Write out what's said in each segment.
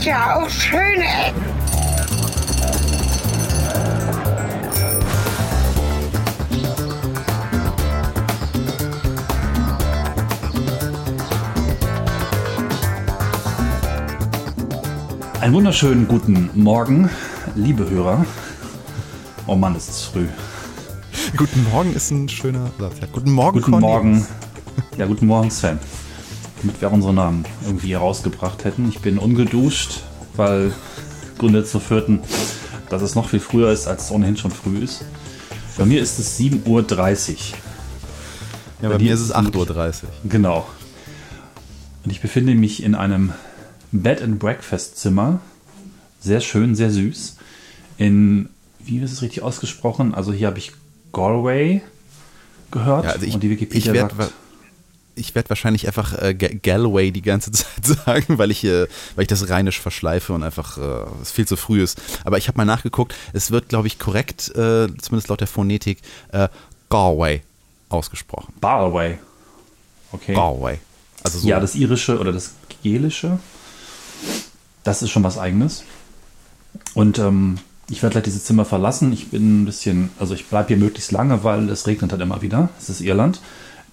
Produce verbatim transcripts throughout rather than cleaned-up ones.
gibt ja auch schöne Ecken. Einen wunderschönen guten Morgen, liebe Hörer. Oh Mann, es ist früh. Guten Morgen ist ein schöner Satz. Ja, guten Morgen, guten Morgen. Ja, guten Morgen, Sven. Damit wir auch unsere Namen irgendwie rausgebracht hätten. Ich bin ungeduscht, weil Gründe zur vierten, dass es noch viel früher ist, als es ohnehin schon früh ist. Bei mir ist es sieben Uhr dreißig. Ja, bei, bei mir ist es acht Uhr dreißig. Genau. Und ich befinde mich in einem Bed-and-Breakfast-Zimmer. Sehr schön, sehr süß. In, wie ist es richtig ausgesprochen? Also hier habe ich Galway gehört. Ja, also ich, und die Wikipedia ich werd, sagt... Ich werde wahrscheinlich einfach äh, Galway die ganze Zeit sagen, weil ich, äh, weil ich das rheinisch verschleife und einfach äh, es viel zu früh ist. Aber ich habe mal nachgeguckt, es wird, glaube ich, korrekt, äh, zumindest laut der Phonetik, äh, Galway ausgesprochen. Galway. Okay. Galway. Also so. Ja, das Irische oder das Gälische, das ist schon was Eigenes. Und ähm, ich werde gleich dieses Zimmer verlassen. Ich bin ein bisschen, also ich bleibe hier möglichst lange, weil es regnet halt immer wieder. Es ist Irland.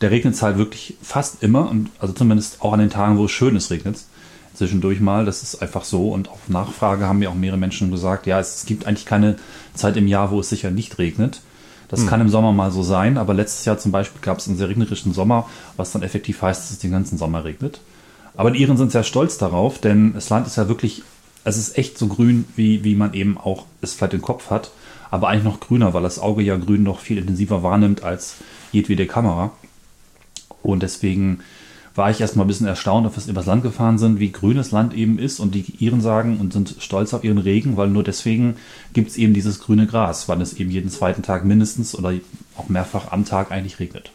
Der regnet es halt wirklich fast immer, und also zumindest auch an den Tagen, wo es schön ist, regnet es zwischendurch mal. Das ist einfach so, und auf Nachfrage haben mir auch mehrere Menschen gesagt, ja, es gibt eigentlich keine Zeit im Jahr, wo es sicher nicht regnet. Das hm. kann im Sommer mal so sein, aber letztes Jahr zum Beispiel gab es einen sehr regnerischen Sommer, was dann effektiv heißt, dass es den ganzen Sommer regnet. Aber die Iren sind sehr stolz darauf, denn das Land ist ja wirklich, es ist echt so grün, wie, wie man eben auch es vielleicht im Kopf hat, aber eigentlich noch grüner, weil das Auge ja grün noch viel intensiver wahrnimmt als jedwede Kamera. Und deswegen war ich erstmal ein bisschen erstaunt, als wir übers Land gefahren sind, wie grün das Land eben ist. Und die Iren sagen und sind stolz auf ihren Regen, weil nur deswegen gibt es eben dieses grüne Gras, weil es eben jeden zweiten Tag mindestens oder auch mehrfach am Tag eigentlich regnet.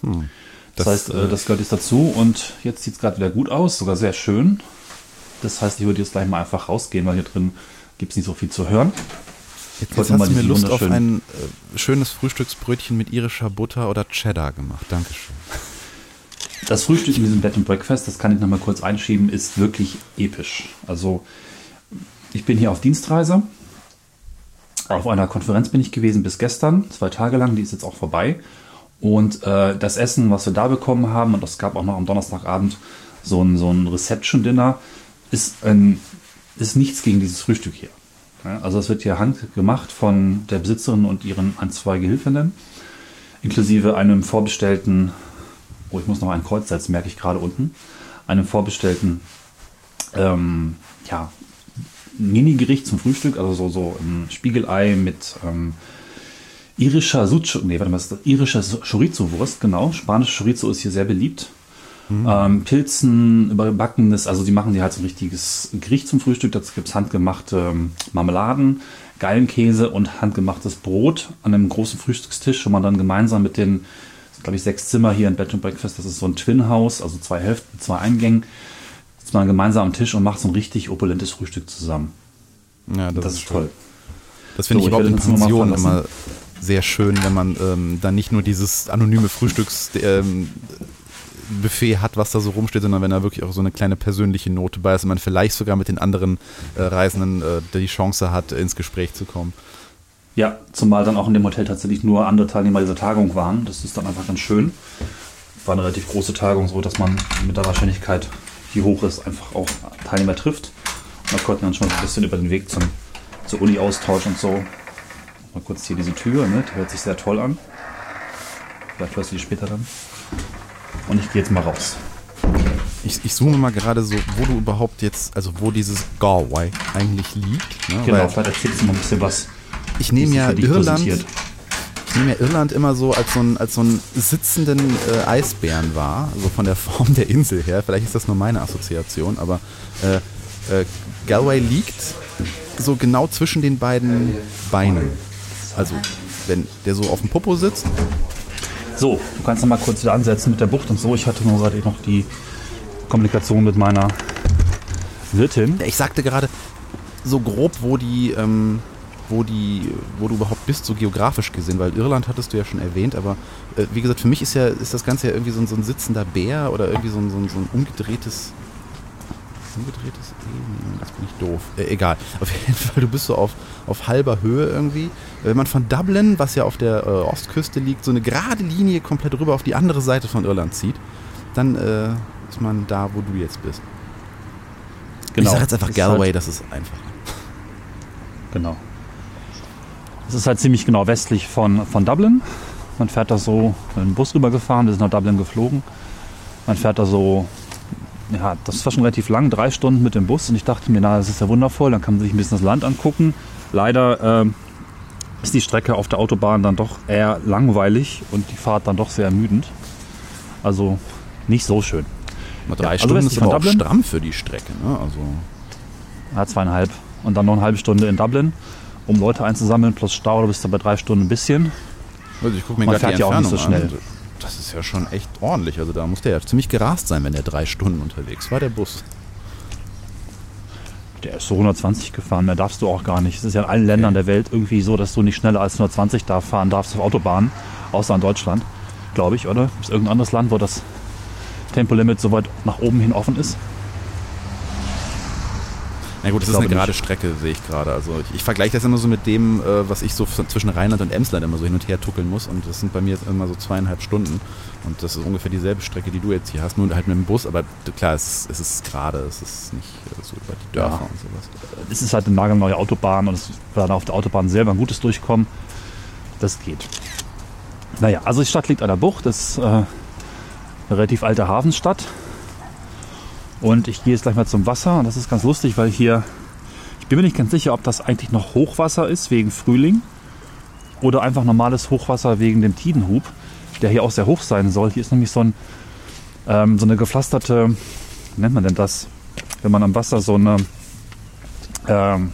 Hm, das, das heißt, äh, das gehört jetzt dazu, und jetzt sieht es gerade wieder gut aus, sogar sehr schön. Das heißt, ich würde jetzt gleich mal einfach rausgehen, weil hier drin gibt es nicht so viel zu hören. Jetzt, jetzt hast du mir Lust auf ein äh, schönes Frühstücksbrötchen mit irischer Butter oder Cheddar gemacht. Dankeschön. Das Frühstück in diesem Bed and Breakfast, das kann ich nochmal kurz einschieben, ist wirklich episch. Also ich bin hier auf Dienstreise. Auf einer Konferenz bin ich gewesen bis gestern, zwei Tage lang, die ist jetzt auch vorbei. Und äh, das Essen, was wir da bekommen haben, und es gab auch noch am Donnerstagabend so ein, so ein Reception-Dinner, ist, ein, ist nichts gegen dieses Frühstück hier. Also es wird hier handgemacht von der Besitzerin und ihren ein, zwei Gehilfinnen, inklusive einem vorbestellten, oh, ich muss noch ein Kreuz setzen, merke ich gerade unten, einem vorbestellten ähm, ja, Mini-Gericht zum Frühstück, also so, so ein Spiegelei mit ähm, irischer Sucho, nee, warte mal, das ist irischer Chorizo-Wurst, genau, spanische Chorizo ist hier sehr beliebt. Mhm. Ähm, Pilzen, überbackenes, also die machen die halt so ein richtiges Gericht zum Frühstück. Dazu gibt es handgemachte Marmeladen, geilen Käse und handgemachtes Brot an einem großen Frühstückstisch, wo man dann gemeinsam mit den, glaube ich, sechs Zimmer hier in Bed and Breakfast, das ist so ein Twin-House, also zwei Hälften, zwei Eingängen, sitzt man gemeinsam am Tisch und macht so ein richtig opulentes Frühstück zusammen. Ja, das, das ist toll. toll. Das finde so, ich überhaupt in Pension immer sehr schön, wenn man ähm, dann nicht nur dieses anonyme Frühstücks... Ähm, Buffet hat, was da so rumsteht, sondern wenn da wirklich auch so eine kleine persönliche Note bei ist und man vielleicht sogar mit den anderen äh, Reisenden äh, die Chance hat, ins Gespräch zu kommen. Ja, zumal dann auch in dem Hotel tatsächlich nur andere Teilnehmer dieser Tagung waren. Das ist dann einfach ganz schön. War eine relativ große Tagung, so dass man mit der Wahrscheinlichkeit, die hoch ist, einfach auch Teilnehmer trifft. Und da konnten wir uns schon ein bisschen über den Weg zum, zur Uni austauschen und so. Mal kurz hier diese Tür, ne? Die hört sich sehr toll an. Vielleicht hörst du die später dann. Und ich gehe jetzt mal raus. Ich, ich zoome mal gerade so, wo du überhaupt jetzt, also wo dieses Galway eigentlich liegt. Ne? Genau, vielleicht erzählst du mal ein bisschen was. Ich nehme ja Irland, ich nehme ja Irland immer so als so einen, als so einen sitzenden äh, Eisbären wahr, also von der Form der Insel her. Vielleicht ist das nur meine Assoziation, aber äh, äh, Galway liegt so genau zwischen den beiden Beinen. Also wenn der so auf dem Popo sitzt. So, du kannst noch mal kurz wieder ansetzen mit der Bucht und so. Ich hatte nur gerade noch die Kommunikation mit meiner Wirtin. Ich sagte gerade so grob, wo die, ähm, wo die, wo du überhaupt bist, so geografisch gesehen, weil Irland hattest du ja schon erwähnt, aber äh, wie gesagt, für mich ist ja ist das Ganze ja irgendwie so ein, so ein sitzender Bär oder irgendwie so ein, so ein, so ein umgedrehtes umgedrehtes E? Das bin ich doof. Äh, egal. Auf jeden Fall, du bist so auf, auf halber Höhe irgendwie. Wenn man von Dublin, was ja auf der äh, Ostküste liegt, so eine gerade Linie komplett rüber auf die andere Seite von Irland zieht, dann äh, ist man da, wo du jetzt bist. Genau. Ich sag jetzt einfach ist Galway, halt das ist einfacher. Genau. Es ist halt ziemlich genau westlich von, von Dublin. Man fährt da so, mit dem Bus rübergefahren, wir sind nach Dublin geflogen. Man fährt da so, ja, das war schon relativ lang, drei Stunden mit dem Bus. Und ich dachte mir, na, das ist ja wundervoll, dann kann man sich ein bisschen das Land angucken. Leider äh, ist die Strecke auf der Autobahn dann doch eher langweilig und die Fahrt dann doch sehr ermüdend. Also nicht so schön. Drei ja, also Stunden ist aber auch stramm für die Strecke, ne? Also ja, zweieinhalb. Und dann noch eine halbe Stunde in Dublin, um Leute einzusammeln, plus Stau, da bist du bei drei Stunden ein bisschen. Also ich guck mir man fährt ja auch nicht so schnell. An. Das ist ja schon echt ordentlich. Also da muss der ja ziemlich gerast sein, wenn der drei Stunden unterwegs war, der Bus. Der ist so hundertzwanzig gefahren, mehr darfst du auch gar nicht. Es ist ja in allen okay. Ländern der Welt irgendwie so, dass du nicht schneller als hundertzwanzig da fahren darfst auf Autobahnen, außer in Deutschland, glaube ich, oder? Ist irgendein anderes Land, wo das Tempolimit so weit nach oben hin offen ist? Na gut, das ist eine gerade Strecke, sehe ich gerade. Also ich, ich vergleiche das immer so mit dem, äh, was ich so zwischen Rheinland und Emsland immer so hin und her tuckeln muss. Und das sind bei mir jetzt immer so zweieinhalb Stunden. Und das ist ungefähr dieselbe Strecke, die du jetzt hier hast, nur halt mit dem Bus. Aber klar, es, es ist gerade, es ist nicht so über die Dörfer ja. und sowas. Es ist halt eine nagelneue Autobahn und es war dann auf der Autobahn selber ein gutes Durchkommen. Das geht. Naja, also die Stadt liegt an der Bucht. Das ist äh, eine relativ alte Hafenstadt. Und ich gehe jetzt gleich mal zum Wasser und das ist ganz lustig, weil hier, ich bin mir nicht ganz sicher, ob das eigentlich noch Hochwasser ist wegen Frühling oder einfach normales Hochwasser wegen dem Tidenhub, der hier auch sehr hoch sein soll. Hier ist nämlich so, ein, ähm, so eine gepflasterte, wie nennt man denn das, wenn man am Wasser so eine, ähm,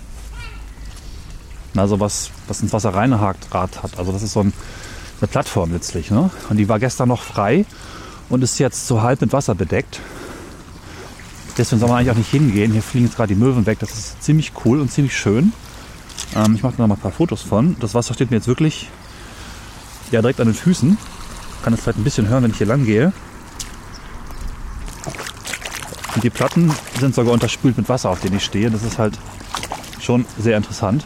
na sowas, was ins Wasser reinhakt, Rad hat. Also das ist so ein, eine Plattform letztlich, ne? Und die war gestern noch frei und ist jetzt so halb mit Wasser bedeckt. Deswegen soll man eigentlich auch nicht hingehen. Hier fliegen jetzt gerade die Möwen weg. Das ist ziemlich cool und ziemlich schön. Ähm, ich mache da noch mal ein paar Fotos von. Das Wasser steht mir jetzt wirklich ja, direkt an den Füßen. Ich kann das vielleicht ein bisschen hören, wenn ich hier lang gehe. Und die Platten sind sogar unterspült mit Wasser, auf denen ich stehe. Das ist halt schon sehr interessant.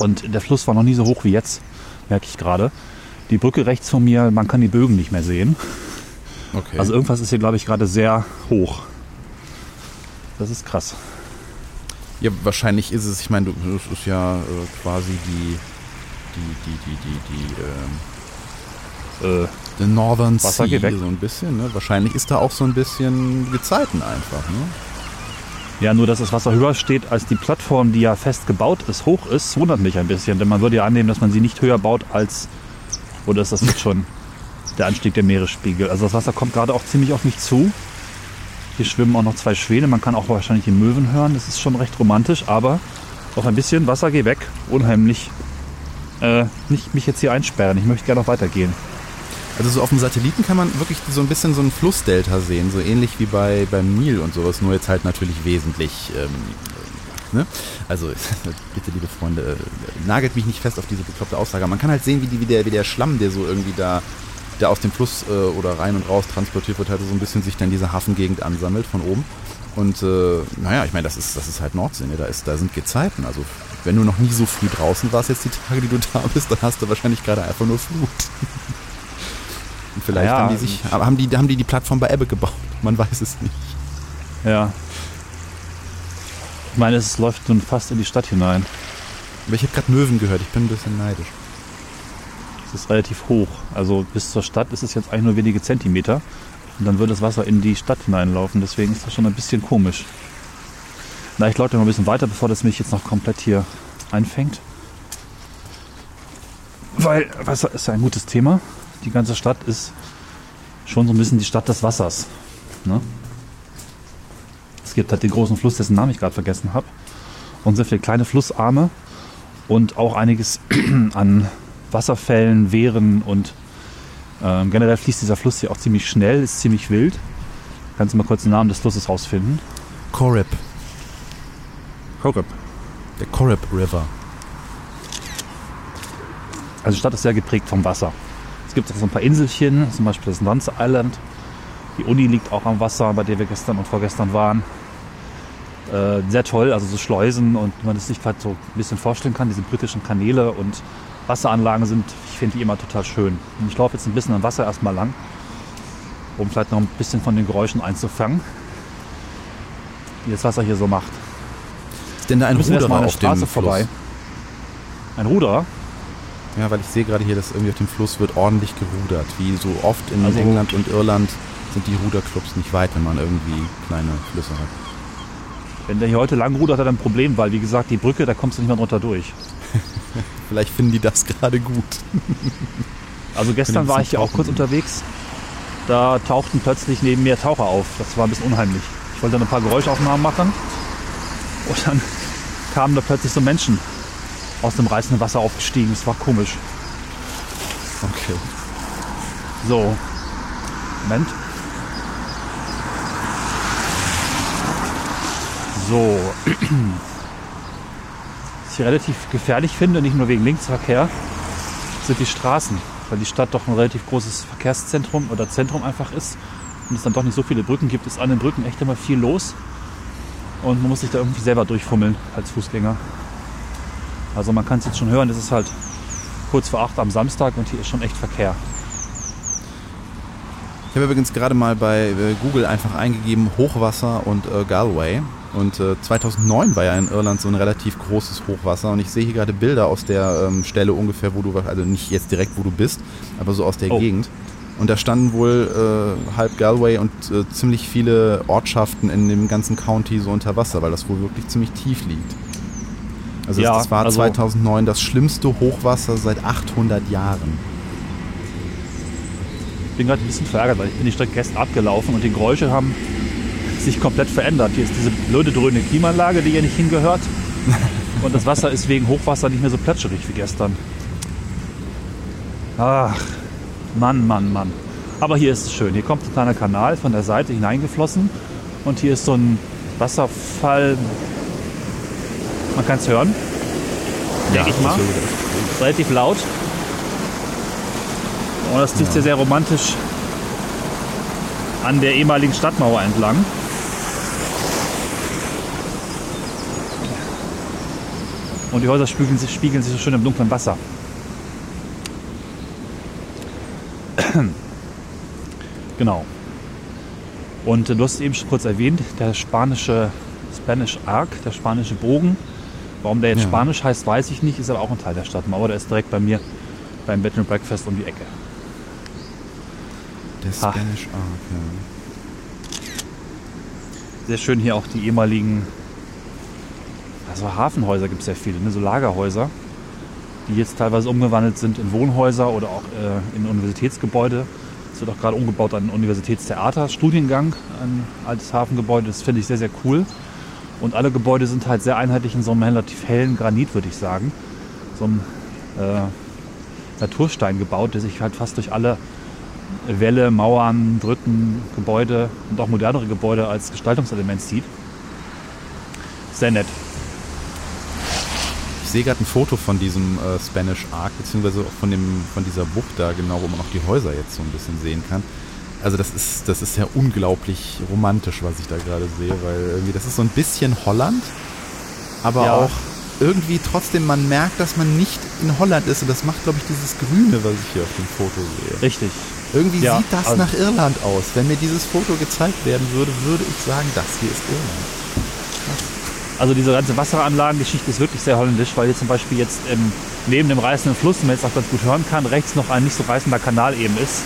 Und der Fluss war noch nie so hoch wie jetzt, merke ich gerade. Die Brücke rechts von mir, man kann die Bögen nicht mehr sehen. Okay. Also irgendwas ist hier, glaube ich, gerade sehr hoch. Das ist krass. Ja, wahrscheinlich ist es, ich meine, das ist ja äh, quasi die, die, die, die, die, die, ähm, äh, the Northern Sea, so ein bisschen, ne? Wahrscheinlich ist da auch so ein bisschen Gezeiten einfach, ne? Ja, nur, dass das Wasser höher steht als die Plattform, die ja fest gebaut ist, hoch ist, wundert mich ein bisschen, denn man würde ja annehmen, dass man sie nicht höher baut als, oder ist das jetzt schon der Anstieg der Meeresspiegel? Also das Wasser kommt gerade auch ziemlich auf mich zu. Hier schwimmen auch noch zwei Schwäne, man kann auch wahrscheinlich die Möwen hören, das ist schon recht romantisch, aber auch ein bisschen Wasser, geh weg, unheimlich, äh, nicht mich jetzt hier einsperren, ich möchte gerne noch weitergehen. Also so auf dem Satelliten kann man wirklich so ein bisschen so ein Flussdelta sehen, so ähnlich wie bei, beim Nil und sowas, nur jetzt halt natürlich wesentlich, ähm, ne? Also bitte, liebe Freunde, äh, nagelt mich nicht fest auf diese bekloppte Aussage, man kann halt sehen, wie, die, wie, der, wie der Schlamm, der so irgendwie da... der aus dem Fluss äh, oder rein und raus transportiert wird, halt so ein bisschen sich dann diese Hafengegend ansammelt von oben. Und äh, naja, ich meine, das ist, das ist halt Nordsee, ne? da, ist, da sind Gezeiten. Also wenn du noch nie so früh draußen warst, jetzt die Tage, die du da bist, dann hast du wahrscheinlich gerade einfach nur Flut. Und vielleicht ja, haben, die sich, haben, die, haben die die Plattform bei Ebbe gebaut, man weiß es nicht. Ja. Ich meine, es läuft nun fast in die Stadt hinein. Aber ich habe gerade Möwen gehört, ich bin ein bisschen neidisch. Das ist relativ hoch. Also bis zur Stadt ist es jetzt eigentlich nur wenige Zentimeter. Und dann würde das Wasser in die Stadt hineinlaufen. Deswegen ist das schon ein bisschen komisch. Na, ich läute mal ein bisschen weiter, bevor das mich jetzt noch komplett hier einfängt. Weil Wasser ist ja ein gutes Thema. Die ganze Stadt ist schon so ein bisschen die Stadt des Wassers. Ne? Es gibt halt den großen Fluss, dessen Namen ich gerade vergessen habe. Und sehr viele kleine Flussarme. Und auch einiges an... Wasserfällen, Wehren und äh, generell fließt dieser Fluss hier auch ziemlich schnell, ist ziemlich wild. Kannst du mal kurz den Namen des Flusses rausfinden? Corrib. Corrib. Der Corrib River. Also die Stadt ist sehr geprägt vom Wasser. Es gibt auch so ein paar Inselchen, zum Beispiel das Nuns Island. Die Uni liegt auch am Wasser, bei der wir gestern und vorgestern waren. äh, sehr toll, also so Schleusen und man das sich halt so ein bisschen vorstellen kann, diese britischen Kanäle und Wasseranlagen sind, ich finde die immer total schön. Und ich laufe jetzt ein bisschen am Wasser erstmal lang, um vielleicht noch ein bisschen von den Geräuschen einzufangen, die das Wasser hier so macht. Ist denn da ein Ruderer auf dem Fluss? Ein Ruderer? Ja, weil ich sehe gerade hier, dass irgendwie auf dem Fluss wird ordentlich gerudert. Wie so oft in also England und Irland sind die Ruderclubs nicht weit, wenn man irgendwie kleine Flüsse hat. Wenn der hier heute lang rudert, hat er ein Problem, weil wie gesagt, die Brücke, da kommst du nicht mehr drunter durch. Vielleicht finden die das gerade gut. Also gestern war ich ja auch kurz unterwegs. Da tauchten plötzlich neben mir Taucher auf. Das war ein bisschen unheimlich. Ich wollte dann ein paar Geräuschaufnahmen machen. Und dann kamen da plötzlich so Menschen aus dem reißenden Wasser aufgestiegen. Das war komisch. Okay. So. Moment. So. Was ich relativ gefährlich finde, nicht nur wegen Linksverkehr, sind die Straßen. Weil die Stadt doch ein relativ großes Verkehrszentrum oder Zentrum einfach ist und es dann doch nicht so viele Brücken gibt, ist an den Brücken echt immer viel los. Und man muss sich da irgendwie selber durchfummeln als Fußgänger. Also man kann es jetzt schon hören, es ist halt kurz vor acht am Samstag und hier ist schon echt Verkehr. Ich habe übrigens gerade mal bei Google einfach eingegeben Hochwasser und äh, Galway. Und äh, zweitausendneun war ja in Irland so ein relativ großes Hochwasser. Und ich sehe hier gerade Bilder aus der ähm, Stelle ungefähr, wo du, also nicht jetzt direkt, wo du bist, aber so aus der oh. Gegend. Und da standen wohl äh, halb Galway und äh, ziemlich viele Ortschaften in dem ganzen County so unter Wasser, weil das wohl wirklich ziemlich tief liegt. Also ja, das war also zweitausendneun das schlimmste Hochwasser seit achthundert Jahren. Ich bin gerade ein bisschen verärgert, weil ich bin die Strecke gestern abgelaufen und die Geräusche haben sich komplett verändert. Hier ist diese blöde, dröhnende Klimaanlage, die hier nicht hingehört. Und das Wasser ist wegen Hochwasser nicht mehr so plätscherig wie gestern. Ach, Mann, Mann, Mann. Aber hier ist es schön. Hier kommt ein kleiner Kanal von der Seite hineingeflossen. Und hier ist so ein Wasserfall. Man kann es hören. Ja, denke ich mal. Relativ laut. Und das ist ja sehr romantisch an der ehemaligen Stadtmauer entlang. Und die Häuser spiegeln sich, spiegeln sich so schön im dunklen Wasser. Genau. Und du hast es eben schon kurz erwähnt, der spanische Spanish Arc, der spanische Bogen. Warum der jetzt ja. Spanisch heißt, weiß ich nicht, ist aber auch ein Teil der Stadtmauer. Der ist direkt bei mir beim Bed and Breakfast um die Ecke. Der Spanish Arc, ja. Sehr schön hier auch die ehemaligen, also Hafenhäuser gibt es sehr viele, ne? So Lagerhäuser, die jetzt teilweise umgewandelt sind in Wohnhäuser oder auch äh, in Universitätsgebäude. Es wird auch gerade umgebaut an Universitätstheater, Studiengang, ein altes Hafengebäude, das finde ich sehr, sehr cool. Und alle Gebäude sind halt sehr einheitlich in so einem relativ hellen Granit, würde ich sagen. So einem äh, Naturstein gebaut, der sich halt fast durch alle Wälle, Mauern, Brücken, Gebäude und auch modernere Gebäude als Gestaltungselement sieht. Sehr nett. Ich sehe gerade ein Foto von diesem äh, Spanish Arc, beziehungsweise auch von, dem, von dieser Bucht da genau, wo man auch die Häuser jetzt so ein bisschen sehen kann. Also das ist, das ist ja unglaublich romantisch, was ich da gerade sehe, weil irgendwie das ist so ein bisschen Holland, aber ja. auch irgendwie trotzdem, man merkt, dass man nicht in Holland ist und das macht, glaube ich, dieses Grüne, was ich hier auf dem Foto sehe. Richtig. Irgendwie ja, sieht das also nach Irland aus. Wenn mir dieses Foto gezeigt werden würde, würde ich sagen, das hier ist Irland. Krass. Also diese ganze Wasseranlagengeschichte ist wirklich sehr holländisch, weil hier zum Beispiel jetzt ähm, neben dem reißenden Fluss, den man jetzt auch ganz gut hören kann, rechts noch ein nicht so reißender Kanal eben ist.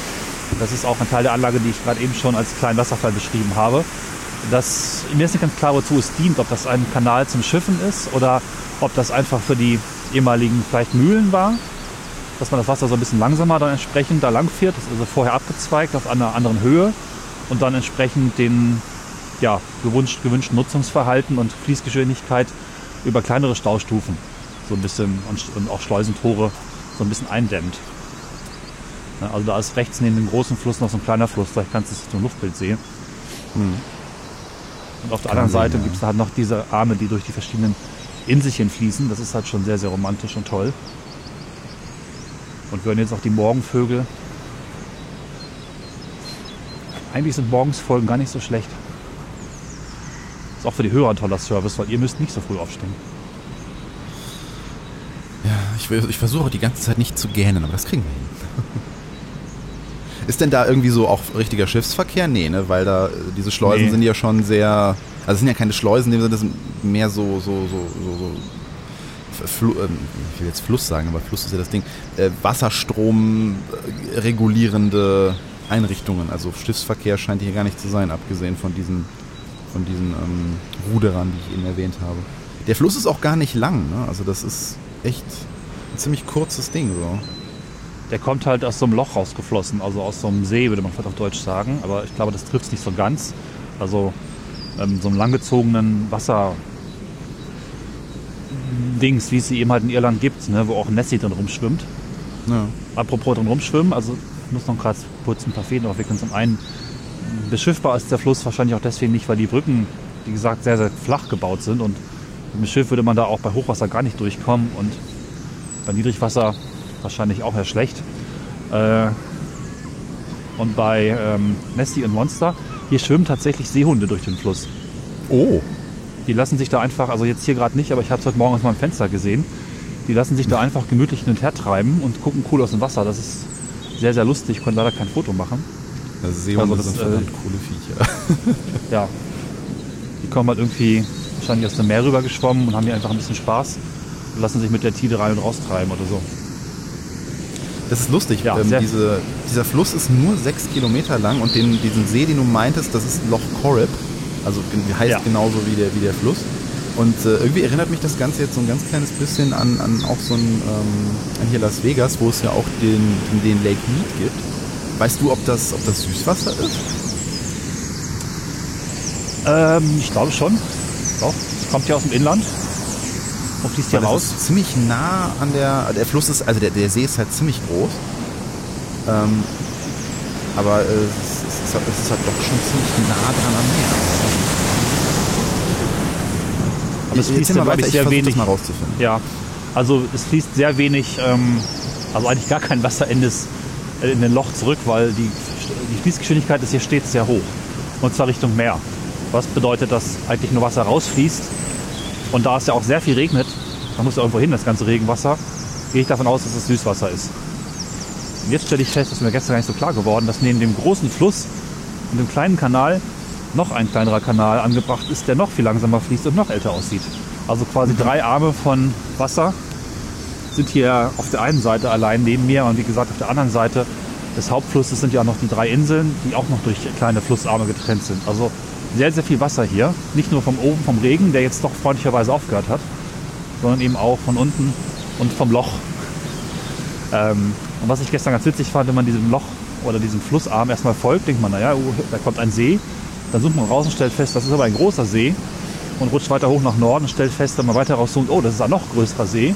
Das ist auch ein Teil der Anlage, die ich gerade eben schon als kleinen Wasserfall beschrieben habe. Das, mir ist nicht ganz klar, wozu es dient, ob das ein Kanal zum Schiffen ist oder ob das einfach für die ehemaligen vielleicht Mühlen war, dass man das Wasser so ein bisschen langsamer dann entsprechend da lang fährt. Das ist also vorher abgezweigt auf einer anderen Höhe und dann entsprechend den ja, gewünscht, gewünschten Nutzungsverhalten und Fließgeschwindigkeit über kleinere Staustufen so ein bisschen und, und auch Schleusentore so ein bisschen eindämmt. Also da ist rechts neben dem großen Fluss noch so ein kleiner Fluss, vielleicht kannst du es im Luftbild sehen. Hm. Und auf der anderen Seite gibt es halt noch diese Arme, die durch die verschiedenen Inselchen fließen. Das ist halt schon sehr, sehr romantisch und toll. Und wir hören jetzt auch die Morgenvögel. Eigentlich sind Morgensfolgen gar nicht so schlecht. Ist auch für die Hörer ein toller Service, weil ihr müsst nicht so früh aufstehen. Ja, ich, ich versuche die ganze Zeit nicht zu gähnen, aber das kriegen wir hin. Ist denn da irgendwie so auch richtiger Schiffsverkehr? Nee, ne? Weil da diese Schleusen nee. sind ja schon sehr... Also es sind ja keine Schleusen, in dem Sinne, das sind mehr so... so, so, so, so Fl- ich will jetzt Fluss sagen, aber Fluss ist ja das Ding. Äh, Wasserstrom regulierende Einrichtungen. Also Schiffsverkehr scheint hier gar nicht zu sein, abgesehen von diesen, von diesen ähm, Ruderern, die ich eben erwähnt habe. Der Fluss ist auch gar nicht lang, ne? Also das ist echt ein ziemlich kurzes Ding so. Der kommt halt aus so einem Loch rausgeflossen, also aus so einem See, würde man vielleicht auf Deutsch sagen. Aber ich glaube, das trifft es nicht so ganz. Also ähm, so einem langgezogenen Wasser-Dings, wie es sie eben halt in Irland gibt, ne, wo auch Nessie drin rumschwimmt. Ja. Apropos drin rumschwimmen, also ich muss noch gerade kurz ein paar Fäden aufwickeln. Zum einen, beschiffbar ist der Fluss wahrscheinlich auch deswegen nicht, weil die Brücken, wie gesagt, sehr, sehr flach gebaut sind. Und mit dem Schiff würde man da auch bei Hochwasser gar nicht durchkommen und bei Niedrigwasser wahrscheinlich auch eher schlecht. Äh, und bei ähm, Nessie und Monster, hier schwimmen tatsächlich Seehunde durch den Fluss. Oh. Die lassen sich da einfach, also jetzt hier gerade nicht, aber ich habe es heute Morgen aus meinem Fenster gesehen, die lassen sich da einfach gemütlich hin und her treiben und gucken cool aus dem Wasser. Das ist sehr, sehr lustig. Ich konnte leider kein Foto machen. Also Seehunde also das, sind verdammt äh, coole Viecher. Ja. Die kommen halt irgendwie wahrscheinlich aus dem Meer rüber geschwommen und haben hier einfach ein bisschen Spaß und lassen sich mit der Tide rein und raustreiben oder so. Das ist lustig, ja, ähm, diese, dieser Fluss ist nur sechs Kilometer lang und den, diesen See, den du meintest, das ist Loch Corrib, also heißt ja. genauso wie der, wie der Fluss. Und äh, irgendwie erinnert mich das Ganze jetzt so ein ganz kleines bisschen an, an auch so ein, ähm, an hier Las Vegas, wo es ja auch den, den Lake Mead gibt. Weißt du, ob das, ob das Süßwasser ist? Ähm, ich glaube schon. Doch. Es kommt ja aus dem Inland. Und fließt hier raus. Ist ziemlich nah an der, der Fluss ist, also der, der See ist halt ziemlich groß. Ähm, aber es ist, es ist halt doch schon ziemlich nah dran am Meer. Aber es fließt ja, glaube ich, sehr wenig. Das mal rauszufinden. Ja, also es fließt sehr wenig, ähm, also eigentlich gar kein Wasserendes in den Loch zurück, weil die, die Fließgeschwindigkeit ist hier stets sehr hoch. Und zwar Richtung Meer. Was bedeutet, dass eigentlich nur Wasser rausfließt? Und da es ja auch sehr viel regnet, da muss ja irgendwo hin, das ganze Regenwasser, gehe ich davon aus, dass es Süßwasser ist. Und jetzt stelle ich fest, das ist mir gestern gar nicht so klar geworden, dass neben dem großen Fluss und dem kleinen Kanal noch ein kleinerer Kanal angebracht ist, der noch viel langsamer fließt und noch älter aussieht. Also quasi mhm. drei Arme von Wasser sind hier auf der einen Seite allein neben mir und wie gesagt auf der anderen Seite des Hauptflusses sind ja auch noch die drei Inseln, die auch noch durch kleine Flussarme getrennt sind. Also sehr, sehr viel Wasser hier. Nicht nur vom oben, vom Regen, der jetzt doch freundlicherweise aufgehört hat, sondern eben auch von unten und vom Loch. Ähm, und was ich gestern ganz witzig fand, wenn man diesem Loch oder diesem Flussarm erstmal folgt, denkt man, naja, da kommt ein See. Dann sucht man raus und stellt fest, das ist aber ein großer See und rutscht weiter hoch nach Norden und stellt fest, wenn man weiter rauszoomt, oh, das ist ein noch größerer See.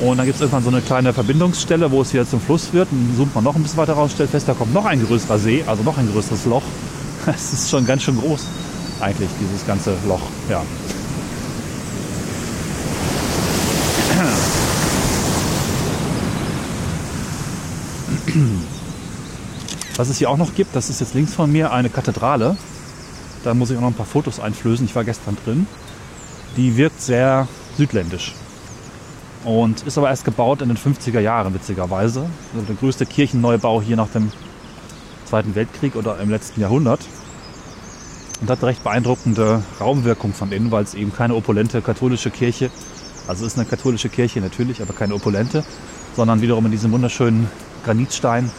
Und dann gibt es irgendwann so eine kleine Verbindungsstelle, wo es wieder zum Fluss wird. Und dann zoomt man noch ein bisschen weiter raus und stellt fest, da kommt noch ein größerer See, also noch ein größeres Loch. Es ist schon ganz schön groß, eigentlich, dieses ganze Loch, ja. Was es hier auch noch gibt, das ist jetzt links von mir eine Kathedrale. Da muss ich auch noch ein paar Fotos einflößen, ich war gestern drin. Die wirkt sehr südländisch und ist aber erst gebaut in den fünfziger Jahren, witzigerweise. Also der größte Kirchenneubau hier nach dem Zweiten Weltkrieg oder im letzten Jahrhundert und hat eine recht beeindruckende Raumwirkung von innen, weil es eben keine opulente katholische Kirche, also ist eine katholische Kirche natürlich, aber keine opulente, sondern wiederum in diesem wunderschönen Granitstein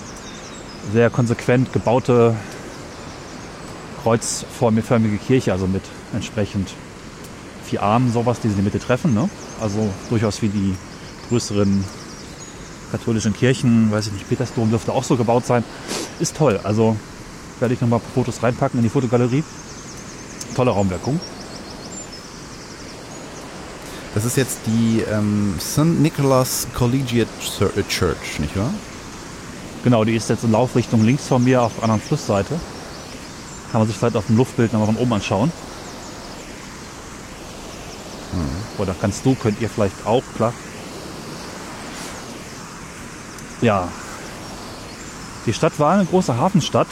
sehr konsequent gebaute kreuzförmige Kirche, also mit entsprechend vier Armen, sowas, die sie in der Mitte treffen, ne? Also durchaus wie die größeren katholischen Kirchen, weiß ich nicht, Petersdom dürfte auch so gebaut sein. Ist toll, also werde ich nochmal Fotos reinpacken in die Fotogalerie. Tolle Raumwirkung. Das ist jetzt die ähm, Sankt Nicholas Collegiate Church, nicht wahr? Genau, die ist jetzt in Laufrichtung links von mir auf der anderen Flussseite. Kann man sich vielleicht auf dem Luftbild nochmal von oben anschauen. Hm. Oder kannst du, könnt ihr vielleicht auch, klar. Ja, die Stadt war eine große Hafenstadt,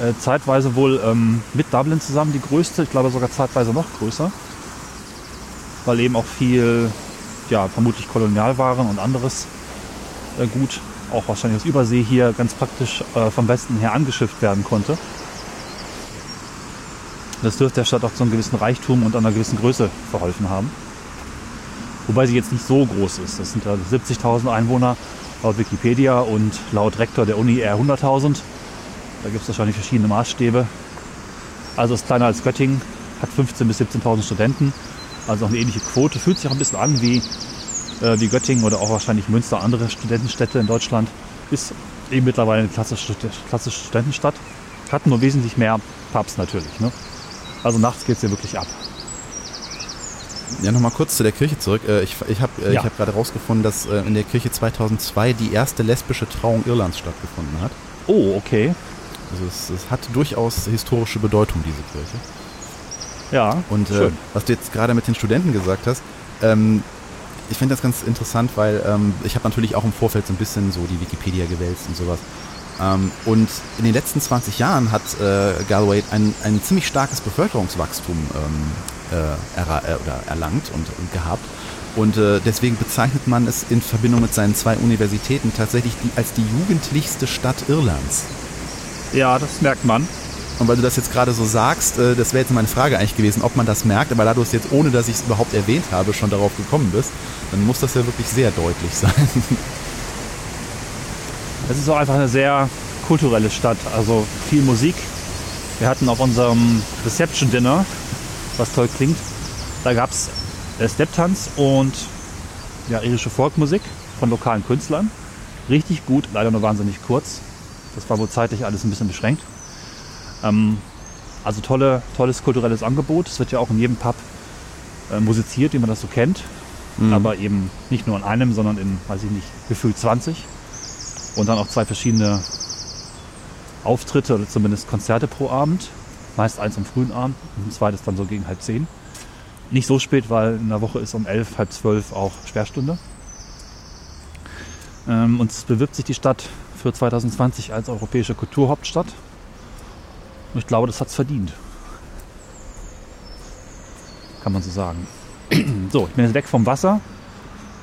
äh, zeitweise wohl ähm, mit Dublin zusammen die größte, ich glaube sogar zeitweise noch größer, weil eben auch viel, ja, vermutlich Kolonialwaren und anderes äh, Gut, auch wahrscheinlich aus Übersee hier ganz praktisch äh, vom Westen her angeschifft werden konnte. Das dürfte der Stadt auch zu einem gewissen Reichtum und einer gewissen Größe verholfen haben. Wobei sie jetzt nicht so groß ist. Das sind ja siebzigtausend Einwohner laut Wikipedia und laut Rektor der Uni eher hunderttausend. Da gibt es wahrscheinlich verschiedene Maßstäbe. Also ist kleiner als Göttingen, hat fünfzehntausend bis siebzehntausend Studenten. Also auch eine ähnliche Quote. Fühlt sich auch ein bisschen an wie, äh, wie Göttingen oder auch wahrscheinlich Münster, andere Studentenstädte in Deutschland. Ist eben mittlerweile eine klassische, klassische Studentenstadt. Hat nur wesentlich mehr Pubs natürlich, ne? Also nachts geht es hier wirklich ab. Ja, nochmal kurz zu der Kirche zurück. Ich, ich habe ja. hab gerade rausgefunden, dass in der Kirche zweitausendzwei die erste lesbische Trauung Irlands stattgefunden hat. Oh, okay. Also es, es hat durchaus historische Bedeutung, diese Kirche. Ja, und schön. Äh, was du jetzt gerade mit den Studenten gesagt hast, ähm, ich finde das ganz interessant, weil ähm, ich habe natürlich auch im Vorfeld so ein bisschen so die Wikipedia gewälzt und sowas. Ähm, und in den letzten zwanzig Jahren hat äh, Galway ein, ein ziemlich starkes Bevölkerungswachstum ähm, Äh, oder erlangt und, und gehabt. Und äh, deswegen bezeichnet man es in Verbindung mit seinen zwei Universitäten tatsächlich die, als die jugendlichste Stadt Irlands. Ja, das merkt man. Und weil du das jetzt gerade so sagst, äh, das wäre jetzt meine Frage eigentlich gewesen, ob man das merkt, aber da du es jetzt, ohne dass ich es überhaupt erwähnt habe, schon darauf gekommen bist, dann muss das ja wirklich sehr deutlich sein. Es ist auch einfach eine sehr kulturelle Stadt, also viel Musik. Wir hatten auf unserem Reception-Dinner, was toll klingt. Da gab es äh, Stepptanz und ja, irische Folkmusik von lokalen Künstlern. Richtig gut, leider nur wahnsinnig kurz. Das war wohl zeitlich alles ein bisschen beschränkt. Ähm, also tolle, tolles kulturelles Angebot. Es wird ja auch in jedem Pub äh, musiziert, wie man das so kennt. Mhm. Aber eben nicht nur in einem, sondern in, weiß ich nicht, gefühlt zwanzig. Und dann auch zwei verschiedene Auftritte oder zumindest Konzerte pro Abend. Meist eins am frühen Abend und ein zweites dann so gegen halb zehn. Nicht so spät, weil in der Woche ist um elf, halb zwölf auch Sperrstunde. Ähm, und es bewirbt sich die Stadt für zweitausendzwanzig als europäische Kulturhauptstadt. Und ich glaube, das hat es verdient. Kann man so sagen. So, ich bin jetzt weg vom Wasser.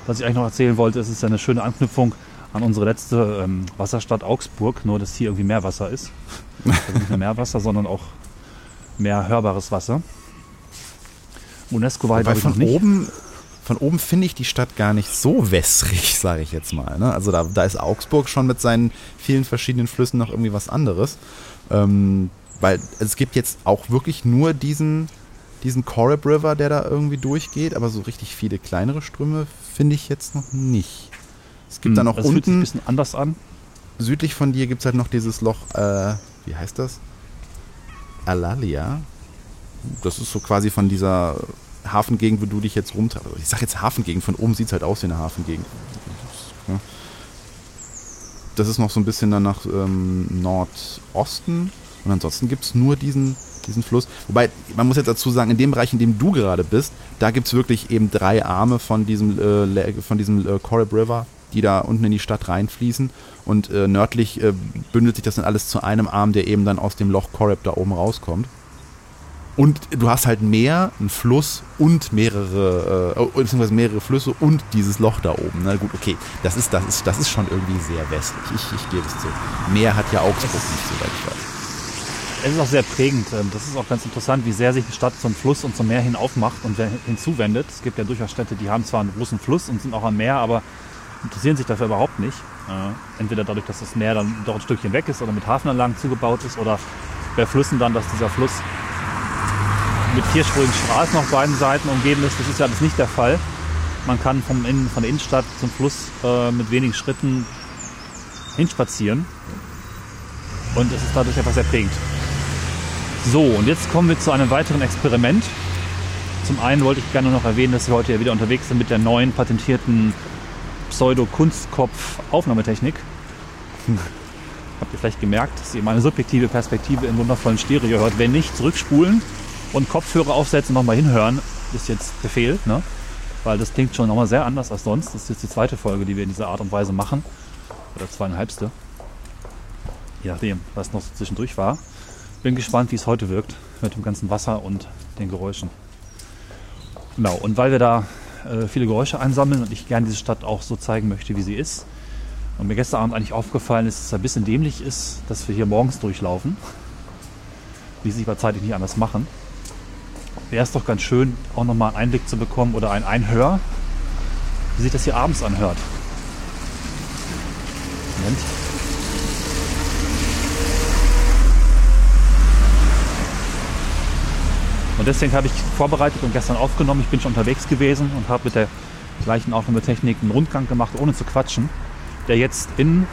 Was ich eigentlich noch erzählen wollte, ist, es ist eine schöne Anknüpfung an unsere letzte ähm, Wasserstadt Augsburg. Nur, dass hier irgendwie mehr Wasser ist. Also nicht nur mehr Wasser, sondern auch mehr hörbares Wasser. UNESCO war halt von nicht. oben, von oben finde ich die Stadt gar nicht so wässrig, sage ich jetzt mal. Ne? Also da, da ist Augsburg schon mit seinen vielen verschiedenen Flüssen noch irgendwie was anderes. Ähm, weil es gibt jetzt auch wirklich nur diesen, diesen Corrib River, der da irgendwie durchgeht, aber so richtig viele kleinere Ströme finde ich jetzt noch nicht. Es gibt hm, da noch unten. Das fühlt sich ein bisschen anders an. Südlich von dir gibt es halt noch dieses Loch, äh, wie heißt das? Alalia. Das ist so quasi von dieser Hafengegend, wo du dich jetzt rumtreibst. Ich sag jetzt Hafengegend, von oben sieht es halt aus wie eine Hafengegend. Das ist noch so ein bisschen dann nach ähm, Nordosten. Und ansonsten gibt es nur diesen, diesen Fluss. Wobei, man muss jetzt dazu sagen, in dem Bereich, in dem du gerade bist, da gibt es wirklich eben drei Arme von diesem, äh, von diesem äh, Corrib River, die da unten in die Stadt reinfließen. Und äh, nördlich äh, bündelt sich das dann alles zu einem Arm, der eben dann aus dem Loch Corrib da oben rauskommt. Und du hast halt Meer, einen Fluss und mehrere, äh, beziehungsweise mehrere Flüsse und dieses Loch da oben. Na gut, okay, das ist, das ist, das ist schon irgendwie sehr westlich. Ich, ich gebe es zu. Meer hat ja Augsburg nicht, soweit ich weiß. Es ist auch sehr prägend. Das ist auch ganz interessant, wie sehr sich die Stadt zum Fluss und zum Meer hin aufmacht und hinzuwendet. Es gibt ja durchaus Städte, die haben zwar einen großen Fluss und sind auch am Meer, aber interessieren sich dafür überhaupt nicht. Äh, entweder dadurch, dass das Meer dann doch ein Stückchen weg ist oder mit Hafenanlagen zugebaut ist oder bei Flüssen dann, dass dieser Fluss mit vierspurigen Straßen auf beiden Seiten umgeben ist. Das ist ja alles nicht der Fall. Man kann vom Innen, von der Innenstadt zum Fluss äh, mit wenigen Schritten hinspazieren. Und es ist dadurch einfach sehr prägend. So, und jetzt kommen wir zu einem weiteren Experiment. Zum einen wollte ich gerne noch erwähnen, dass wir heute ja wieder unterwegs sind mit der neuen patentierten Pseudo-Kunstkopf-Aufnahmetechnik. Hm. Habt ihr vielleicht gemerkt, dass ihr meine subjektive Perspektive in wundervollen Stereo hört. Wenn nicht, zurückspulen und Kopfhörer aufsetzen und nochmal hinhören, ist jetzt Befehl, ne? Weil das klingt schon nochmal sehr anders als sonst. Das ist jetzt die zweite Folge, die wir in dieser Art und Weise machen. Oder zweieinhalbste. Je nachdem, was noch so zwischendurch war. Bin gespannt, wie es heute wirkt mit dem ganzen Wasser und den Geräuschen. Genau, und weil wir da äh, viele Geräusche einsammeln und ich gerne diese Stadt auch so zeigen möchte, wie sie ist, und mir gestern Abend eigentlich aufgefallen ist, dass es ein bisschen dämlich ist, dass wir hier morgens durchlaufen, wie sie sich bei Zeitlich nicht anders machen, wäre es doch ganz schön, auch nochmal einen Einblick zu bekommen oder ein Einhör, wie sich das hier abends anhört. Moment. Und deswegen habe ich vorbereitet und gestern aufgenommen. Ich bin schon unterwegs gewesen und habe mit der gleichen Aufnahmetechnik einen Rundgang gemacht, ohne zu quatschen, der jetzt in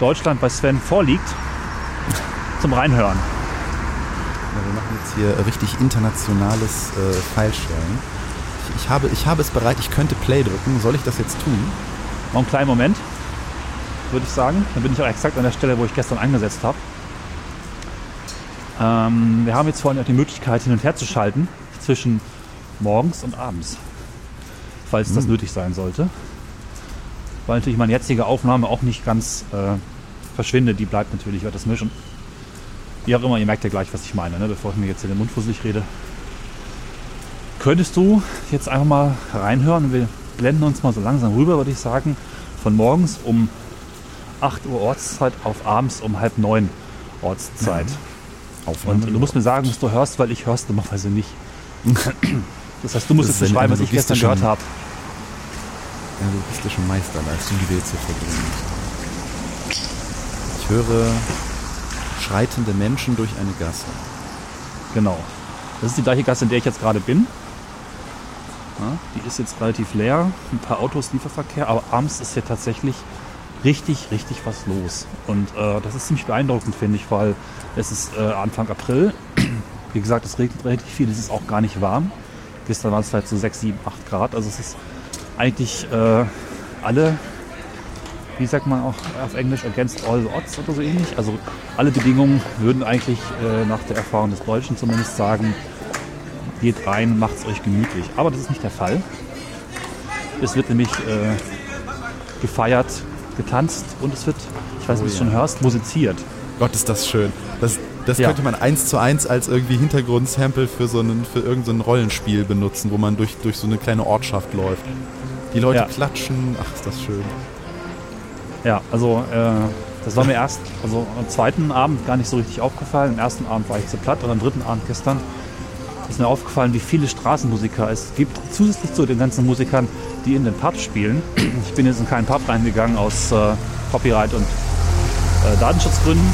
Deutschland bei Sven vorliegt, zum Reinhören. Ja, wir machen jetzt hier richtig internationales äh, File-Sharing. Ich, ich, habe, ich habe es bereit, ich könnte Play drücken. Soll ich das jetzt tun? Noch einen kleinen Moment, würde ich sagen. Dann bin ich auch exakt an der Stelle, wo ich gestern angesetzt habe. Ähm, wir haben jetzt vorhin auch die Möglichkeit, hin und her zu schalten zwischen morgens und abends, falls mhm. das nötig sein sollte. Weil natürlich meine jetzige Aufnahme auch nicht ganz äh, verschwindet. Die bleibt natürlich, wird das mischen. Wie auch immer, ihr merkt ja gleich, was ich meine, ne? Bevor ich mir jetzt in den Mund fusselig rede. Könntest du jetzt einfach mal reinhören? Wir blenden uns mal so langsam rüber, würde ich sagen. Von morgens um acht Uhr Ortszeit auf abends um halb neun Ortszeit. Mhm. Und du musst mir sagen, was du hörst, weil ich hörst dummerweise nicht. Das heißt, du musst jetzt beschreiben, was ich gestern gehört habe. Ja, du bist ja schon Meisterleistung, die wir jetzt hier verbringen. Ich höre schreitende Menschen durch eine Gasse. Genau. Das ist die gleiche Gasse, in der ich jetzt gerade bin. Ja, die ist jetzt relativ leer. Ein paar Autos, Lieferverkehr. Aber abends ist hier tatsächlich richtig, richtig was los. Und äh, das ist ziemlich beeindruckend, finde ich, weil es ist äh, Anfang April. Wie gesagt, es regnet richtig viel. Es ist auch gar nicht warm. Gestern waren es vielleicht so sechs, sieben, acht Grad. Also es ist eigentlich äh, alle, wie sagt man auch auf Englisch, against all the odds oder so ähnlich. Also alle Bedingungen würden eigentlich äh, nach der Erfahrung des Deutschen zumindest sagen, geht rein, macht's euch gemütlich. Aber das ist nicht der Fall. Es wird nämlich äh, gefeiert, getanzt und es wird, ich weiß nicht, oh, ob du es ja. schon hörst, musiziert. Gott, ist das schön. Das, das ja. könnte man eins zu eins als irgendwie Hintergrundsample für so einen, für irgend so ein Rollenspiel benutzen, wo man durch, durch so eine kleine Ortschaft läuft. Die Leute ja. klatschen, ach, ist das schön. Ja, also äh, das war mir erst also am zweiten Abend gar nicht so richtig aufgefallen. Am ersten Abend war ich zu platt und am dritten Abend gestern ist mir aufgefallen, wie viele Straßenmusiker es gibt. Zusätzlich zu den ganzen Musikern, die in den Pubs spielen. Ich bin jetzt in keinen Pub reingegangen aus äh, Copyright und äh, Datenschutzgründen.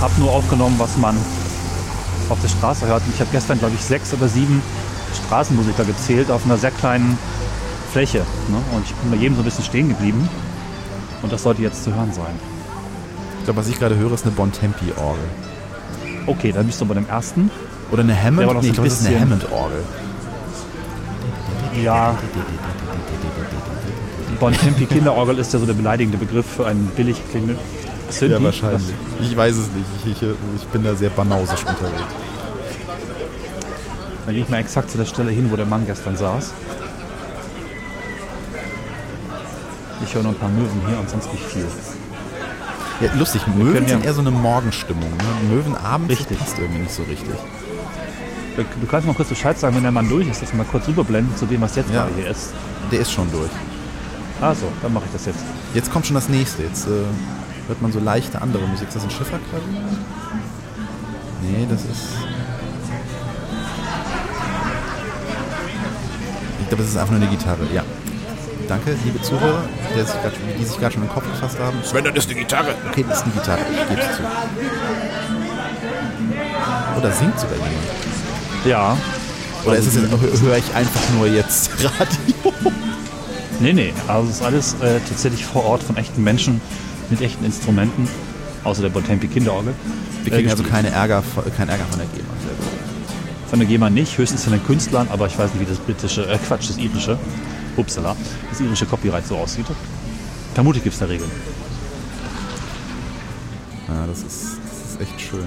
Hab nur aufgenommen, was man auf der Straße hört. Und ich habe gestern, glaube ich, sechs oder sieben Straßenmusiker gezählt auf einer sehr kleinen Fläche. Ne? Und ich bin bei jedem so ein bisschen stehen geblieben. Und das sollte jetzt zu hören sein. Ich glaube, was ich gerade höre, ist eine Bontempi-Orgel. Okay, dann bist du bei dem ersten. Oder eine Hammond? Noch nee, so ich glaube, das ist eine Hammond-Orgel. Ja. Die Bontempi-Kinderorgel ist ja so der beleidigende Begriff für einen billig klingenden Synthi. Ja, wahrscheinlich. Das ich weiß es nicht. Ich, ich, ich bin da sehr banausisch unterwegs. Dann gehe ich mal exakt zu der Stelle hin, wo der Mann gestern saß. Ich höre noch ein paar Möwen hier und sonst nicht viel. Ja, lustig, Möwen sind ja eher so eine Morgenstimmung. Ne? Möwen abends passt irgendwie nicht so richtig. Du kannst mal kurz Bescheid sagen, wenn der Mann durch ist, dass wir mal kurz rüberblenden zu dem, was jetzt ja. hier ist. Der ist schon durch. Also, dann mache ich das jetzt. Jetzt kommt schon das nächste. Jetzt äh, hört man so leichte andere Musik. Ist das ein Schifferklavier? Nee, das ist... Ich glaube, das ist einfach nur eine Gitarre, ja. Danke, liebe Zuhörer, die sich gerade schon im Kopf gefasst haben. Sven, das ist eine Gitarre. Okay, das ist eine Gitarre, ich gebe es zu. Oder singt sogar jemand. Ja. Oder also ist es jetzt, höre ich einfach nur jetzt Radio? Nee, nee, also es ist alles äh, tatsächlich vor Ort von echten Menschen mit echten Instrumenten, außer der Bontempi Kinderorgel. Wir kriegen äh, also keine Ärger, keinen Ärger von der GEMA selber. Von der GEMA nicht, höchstens von den Künstlern, aber ich weiß nicht, wie das britische, äh, Quatsch, das irische, upsala, das irische Copyright so aussieht. Vermutlich gibt es da Regeln. Ja, das ist, das ist echt schön.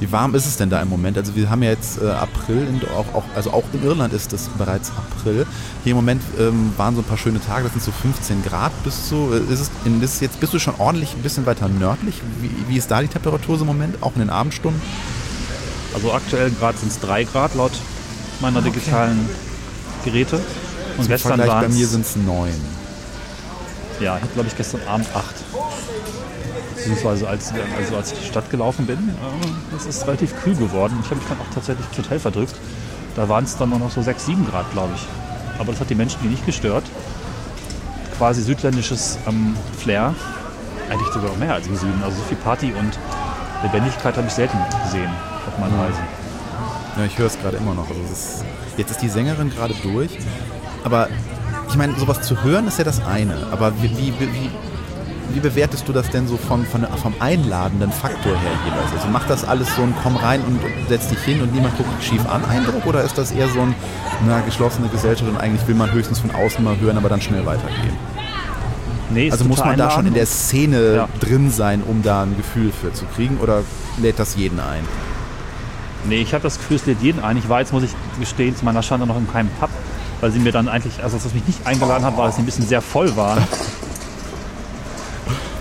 Wie warm ist es denn da im Moment? Also wir haben ja jetzt äh, April, in, auch, auch, also auch in Irland ist es bereits April. Hier im Moment ähm, waren so ein paar schöne Tage, das sind so fünfzehn Grad. Bist du, ist es in, ist jetzt, bist du schon ordentlich ein bisschen weiter nördlich? Wie, wie ist da die Temperatur so im Moment, auch in den Abendstunden? Also aktuell gerade sind es drei Grad laut meiner okay. digitalen Geräte. Und gestern waren es... Bei mir sind es neun. Ja, ich habe glaube ich gestern Abend acht. Beziehungsweise als, also als ich die Stadt gelaufen bin, äh, es ist relativ kühl geworden. Ich habe mich dann auch tatsächlich ins Hotel verdrückt. Da waren es dann noch so sechs, sieben Grad, glaube ich. Aber das hat die Menschen hier nicht gestört. Quasi südländisches ähm, Flair. Eigentlich sogar noch mehr als im Süden. Also so viel Party und Lebendigkeit habe ich selten gesehen auf meinen Reisen. Ja, ich höre es gerade immer noch. Also es ist, jetzt ist die Sängerin gerade durch. Aber ich meine, sowas zu hören ist ja das eine. Aber wie, wie, wie, wie bewertest du das denn so vom, vom, vom einladenden Faktor her jeweils? Also macht das alles so ein komm rein und setz dich hin und niemand guckt schief an Eindruck? Oder ist das eher so ein na, geschlossene Gesellschaft und eigentlich will man höchstens von außen mal hören, aber dann schnell weitergehen? Nee, also muss man da schon in der Szene ja. drin sein, um da ein Gefühl für zu kriegen? Oder lädt das jeden ein? Nee, ich habe das Gefühl, es lädt jeden ein. Ich war jetzt, muss ich gestehen, zu meiner Schande noch in keinem Pub, weil sie mir dann eigentlich, also was mich nicht eingeladen hat, war, dass sie ein bisschen sehr voll waren.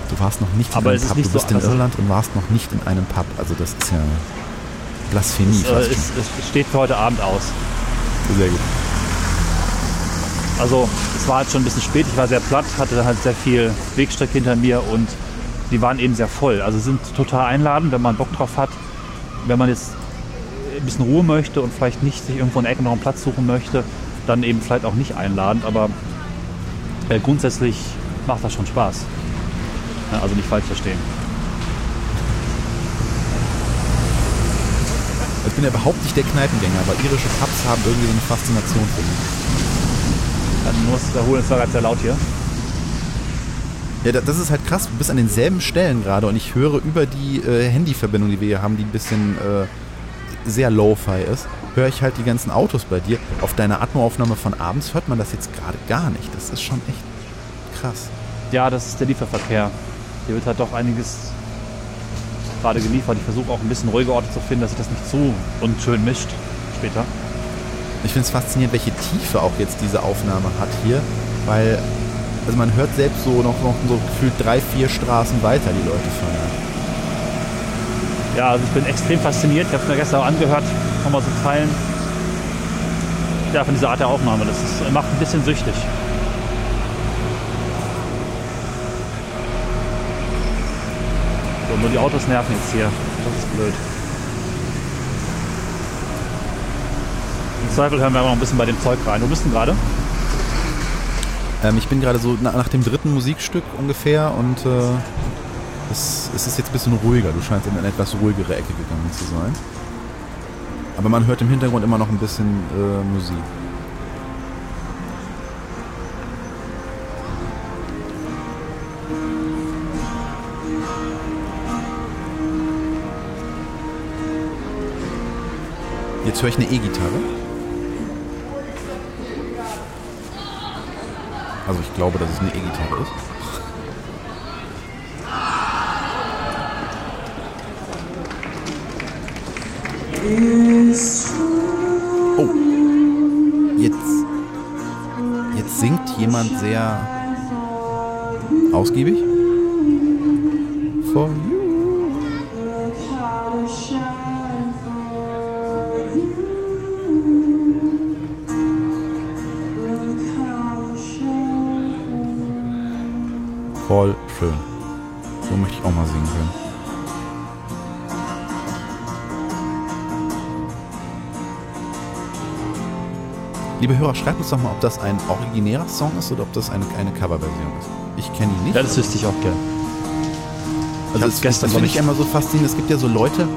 Du warst noch nicht in aber einem Pub, du bist so, in Irland und warst noch nicht in einem Pub. Also das ist ja Blasphemie. Es, äh, es, es steht für heute Abend aus. Sehr gut. Also es war halt schon ein bisschen spät, ich war sehr platt, hatte halt sehr viel Wegstrecke hinter mir und die waren eben sehr voll. Also sind total einladend, wenn man Bock drauf hat, wenn man jetzt ein bisschen Ruhe möchte und vielleicht nicht sich irgendwo in der Ecke noch einen Platz suchen möchte, dann eben vielleicht auch nicht einladend, aber äh, grundsätzlich macht das schon Spaß. Ja, also nicht falsch verstehen. Ich bin ja überhaupt nicht der Kneipengänger, aber irische Pubs haben irgendwie so eine Faszination für mich. Dann muss ich wiederholen, es war gerade sehr laut hier. Ja, das ist halt krass, du bist an denselben Stellen gerade und ich höre über die äh, Handyverbindung, die wir hier haben, die ein bisschen äh, sehr lo-fi ist, höre ich halt die ganzen Autos bei dir. Auf deiner Atmo-Aufnahme von abends hört man das jetzt gerade gar nicht. Das ist schon echt krass. Ja, das ist der Lieferverkehr. Hier wird halt doch einiges gerade geliefert. Ich versuche auch ein bisschen ruhige Orte zu finden, dass sich das nicht zu unschön mischt später. Ich finde es faszinierend, welche Tiefe auch jetzt diese Aufnahme hat hier, weil also man hört selbst so noch, noch so gefühlt drei, vier Straßen weiter die Leute fahren. Ja, also ich bin extrem fasziniert. Ich habe es mir gestern auch angehört, nochmal so teilen. Ja, von dieser Art der Aufnahme. Das ist, macht ein bisschen süchtig. Nur die Autos nerven jetzt hier. Das ist blöd. Im Zweifel hören wir aber noch ein bisschen bei dem Zeug rein. Wo bist du gerade? Ähm, ich bin gerade so nach dem dritten Musikstück ungefähr und äh, es, es ist jetzt ein bisschen ruhiger. Du scheinst in eine etwas ruhigere Ecke gegangen zu sein. Aber man hört im Hintergrund immer noch ein bisschen äh, Musik. Jetzt höre ich eine E-Gitarre. Also ich glaube, dass es eine E-Gitarre ist. Oh. Jetzt, jetzt singt jemand sehr ausgiebig. For you. Voll schön. So möchte ich auch mal singen können. Liebe Hörer, schreibt uns doch mal, ob das ein originärer Song ist oder ob das eine, eine Coverversion ist. Ich kenne ihn nicht. Das wüsste ich auch gerne. Also das, gestern das finde ich immer so faszinierend. Es gibt ja so Leute,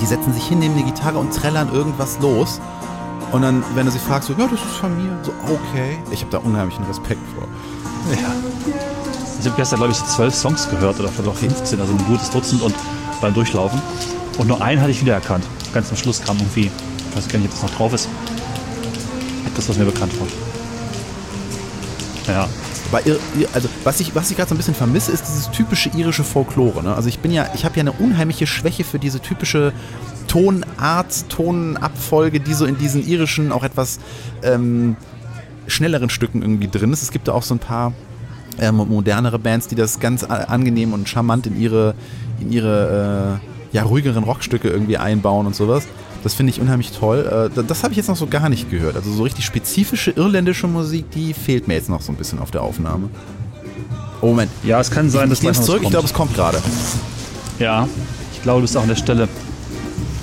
die setzen sich hin, nehmen eine Gitarre und trällern irgendwas los. Und dann, wenn du sie fragst, so, ja, das ist von mir. So, okay. Ich habe da unheimlichen Respekt vor. Ja. Ich habe gestern, glaube ich, so zwölf Songs gehört oder vielleicht auch fünfzehn, also ein gutes Dutzend und beim Durchlaufen. Und nur einen hatte ich wiedererkannt. Ganz am Schluss kam irgendwie, ich weiß gar nicht, ob das noch drauf ist, etwas, was mir bekannt war. Ja. Aber also, was ich, was ich gerade so ein bisschen vermisse, ist dieses typische irische Folklore. Ne? Also ich bin ja, ich habe ja eine unheimliche Schwäche für diese typische Tonart, Tonabfolge, die so in diesen irischen auch etwas ähm, schnelleren Stücken irgendwie drin ist. Es gibt da auch so ein paar ähm, modernere Bands, die das ganz angenehm und charmant in ihre, in ihre äh, ja, ruhigeren Rockstücke irgendwie einbauen und sowas. Das finde ich unheimlich toll. Äh, das habe ich jetzt noch so gar nicht gehört. Also so richtig spezifische irländische Musik, die fehlt mir jetzt noch so ein bisschen auf der Aufnahme. Oh Moment. Ja, es kann sein, dass ich nehme es zurück. Ich glaube, es kommt gerade. Ja, ich glaube, du bist auch an der Stelle,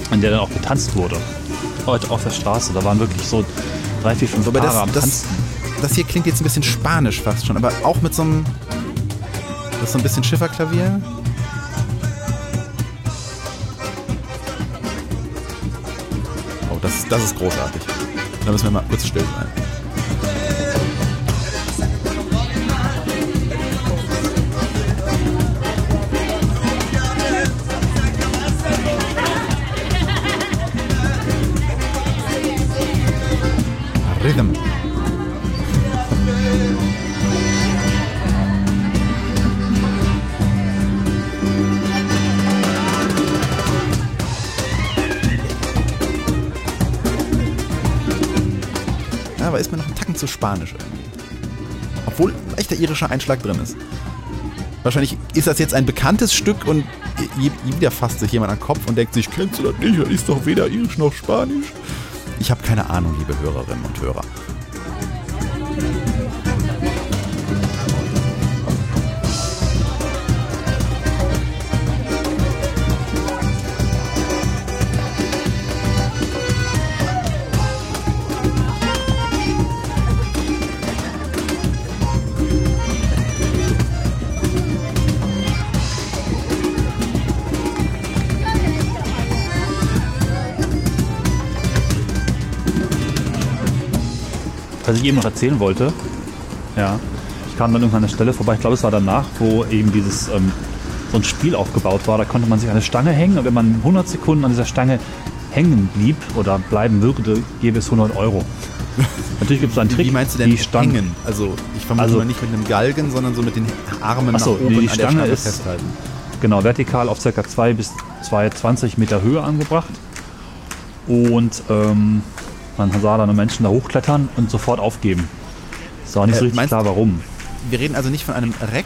an der dann auch getanzt wurde. Heute auf der Straße, da waren wirklich so drei, vier, fünf Paare am Tanzen. Das hier klingt jetzt ein bisschen spanisch fast schon, aber auch mit so einem, das ist so ein bisschen Schifferklavier. Oh, das, das ist großartig. Da müssen wir mal kurz still sein. Rhythm. Ja, aber ist mir noch ein Tacken zu spanisch irgendwie. Obwohl ein leichter irischer Einschlag drin ist. Wahrscheinlich ist das jetzt ein bekanntes Stück und wieder fasst sich jemand an den Kopf und denkt sich, kennst du das nicht? Das ist doch weder irisch noch spanisch. Ich habe keine Ahnung, liebe Hörerinnen und Hörer. Was ich eben noch erzählen wollte, ja, ich kam dann irgendwann an der Stelle vorbei, ich glaube es war danach, wo eben dieses, ähm, so ein Spiel aufgebaut war, da konnte man sich an eine Stange hängen und wenn man hundert Sekunden an dieser Stange hängen blieb oder bleiben würde, gäbe es hundert Euro. Natürlich gibt es einen Trick. Wie meinst du denn die Stangen? Hängen? Also ich vermute also, mal nicht mit einem Galgen, sondern so mit den Armen achso, nach oben die an Stange der Stange ist, festhalten. Genau, vertikal auf ca. zwei bis zwei Komma zwanzig Meter Höhe angebracht und ähm, man sah dann Menschen da hochklettern und sofort aufgeben. Ist auch nicht so äh, richtig klar, warum. Wir reden also nicht von einem Reck,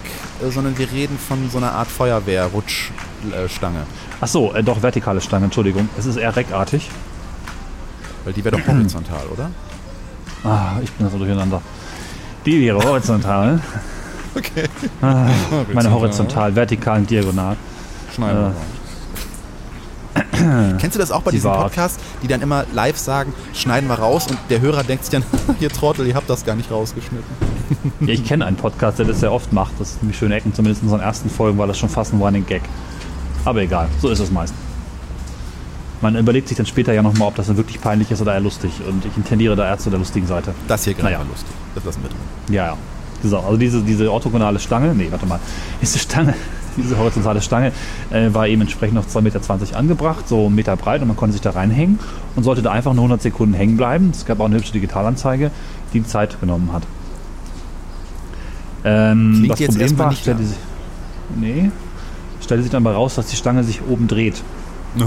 sondern wir reden von so einer Art Feuerwehr-Rutschstange. Ach so, äh, doch, vertikale Stange, Entschuldigung. Es ist eher reckartig. Weil die wäre doch horizontal, oder? Ah, ich bin da so durcheinander. Die wäre horizontal. Okay. Ah, horizontal. Meine horizontal, vertikal und diagonal. Schneiden wir äh, Kennst du das auch bei diesen Podcasts, die dann immer live sagen, schneiden wir raus und der Hörer denkt sich dann, ihr Trottel, ihr habt das gar nicht rausgeschnitten. Ja, ich kenne einen Podcast, der das sehr oft macht. Das ist nämlich Schöne Ecken, zumindest in unseren ersten Folgen war das schon fast ein Running Gag. Aber egal, so ist es meistens. Man überlegt sich dann später ja nochmal, ob das dann wirklich peinlich ist oder eher lustig. Und ich intendiere da eher zu der lustigen Seite. Das hier gerade naja. Lustig, das lassen wir drin. Ja, ja. Also diese, diese orthogonale Stange, nee, warte mal, diese Stange, diese horizontale Stange äh, war eben entsprechend auf zwei Komma zwanzig Meter angebracht, so einen Meter breit und man konnte sich da reinhängen und sollte da einfach nur hundert Sekunden hängen bleiben. Es gab auch eine hübsche Digitalanzeige, die, die Zeit genommen hat. Ähm, Klingt das jetzt Problem war, nicht stellte, sich, nee, stellte sich dann mal raus, dass die Stange sich oben dreht. Oh.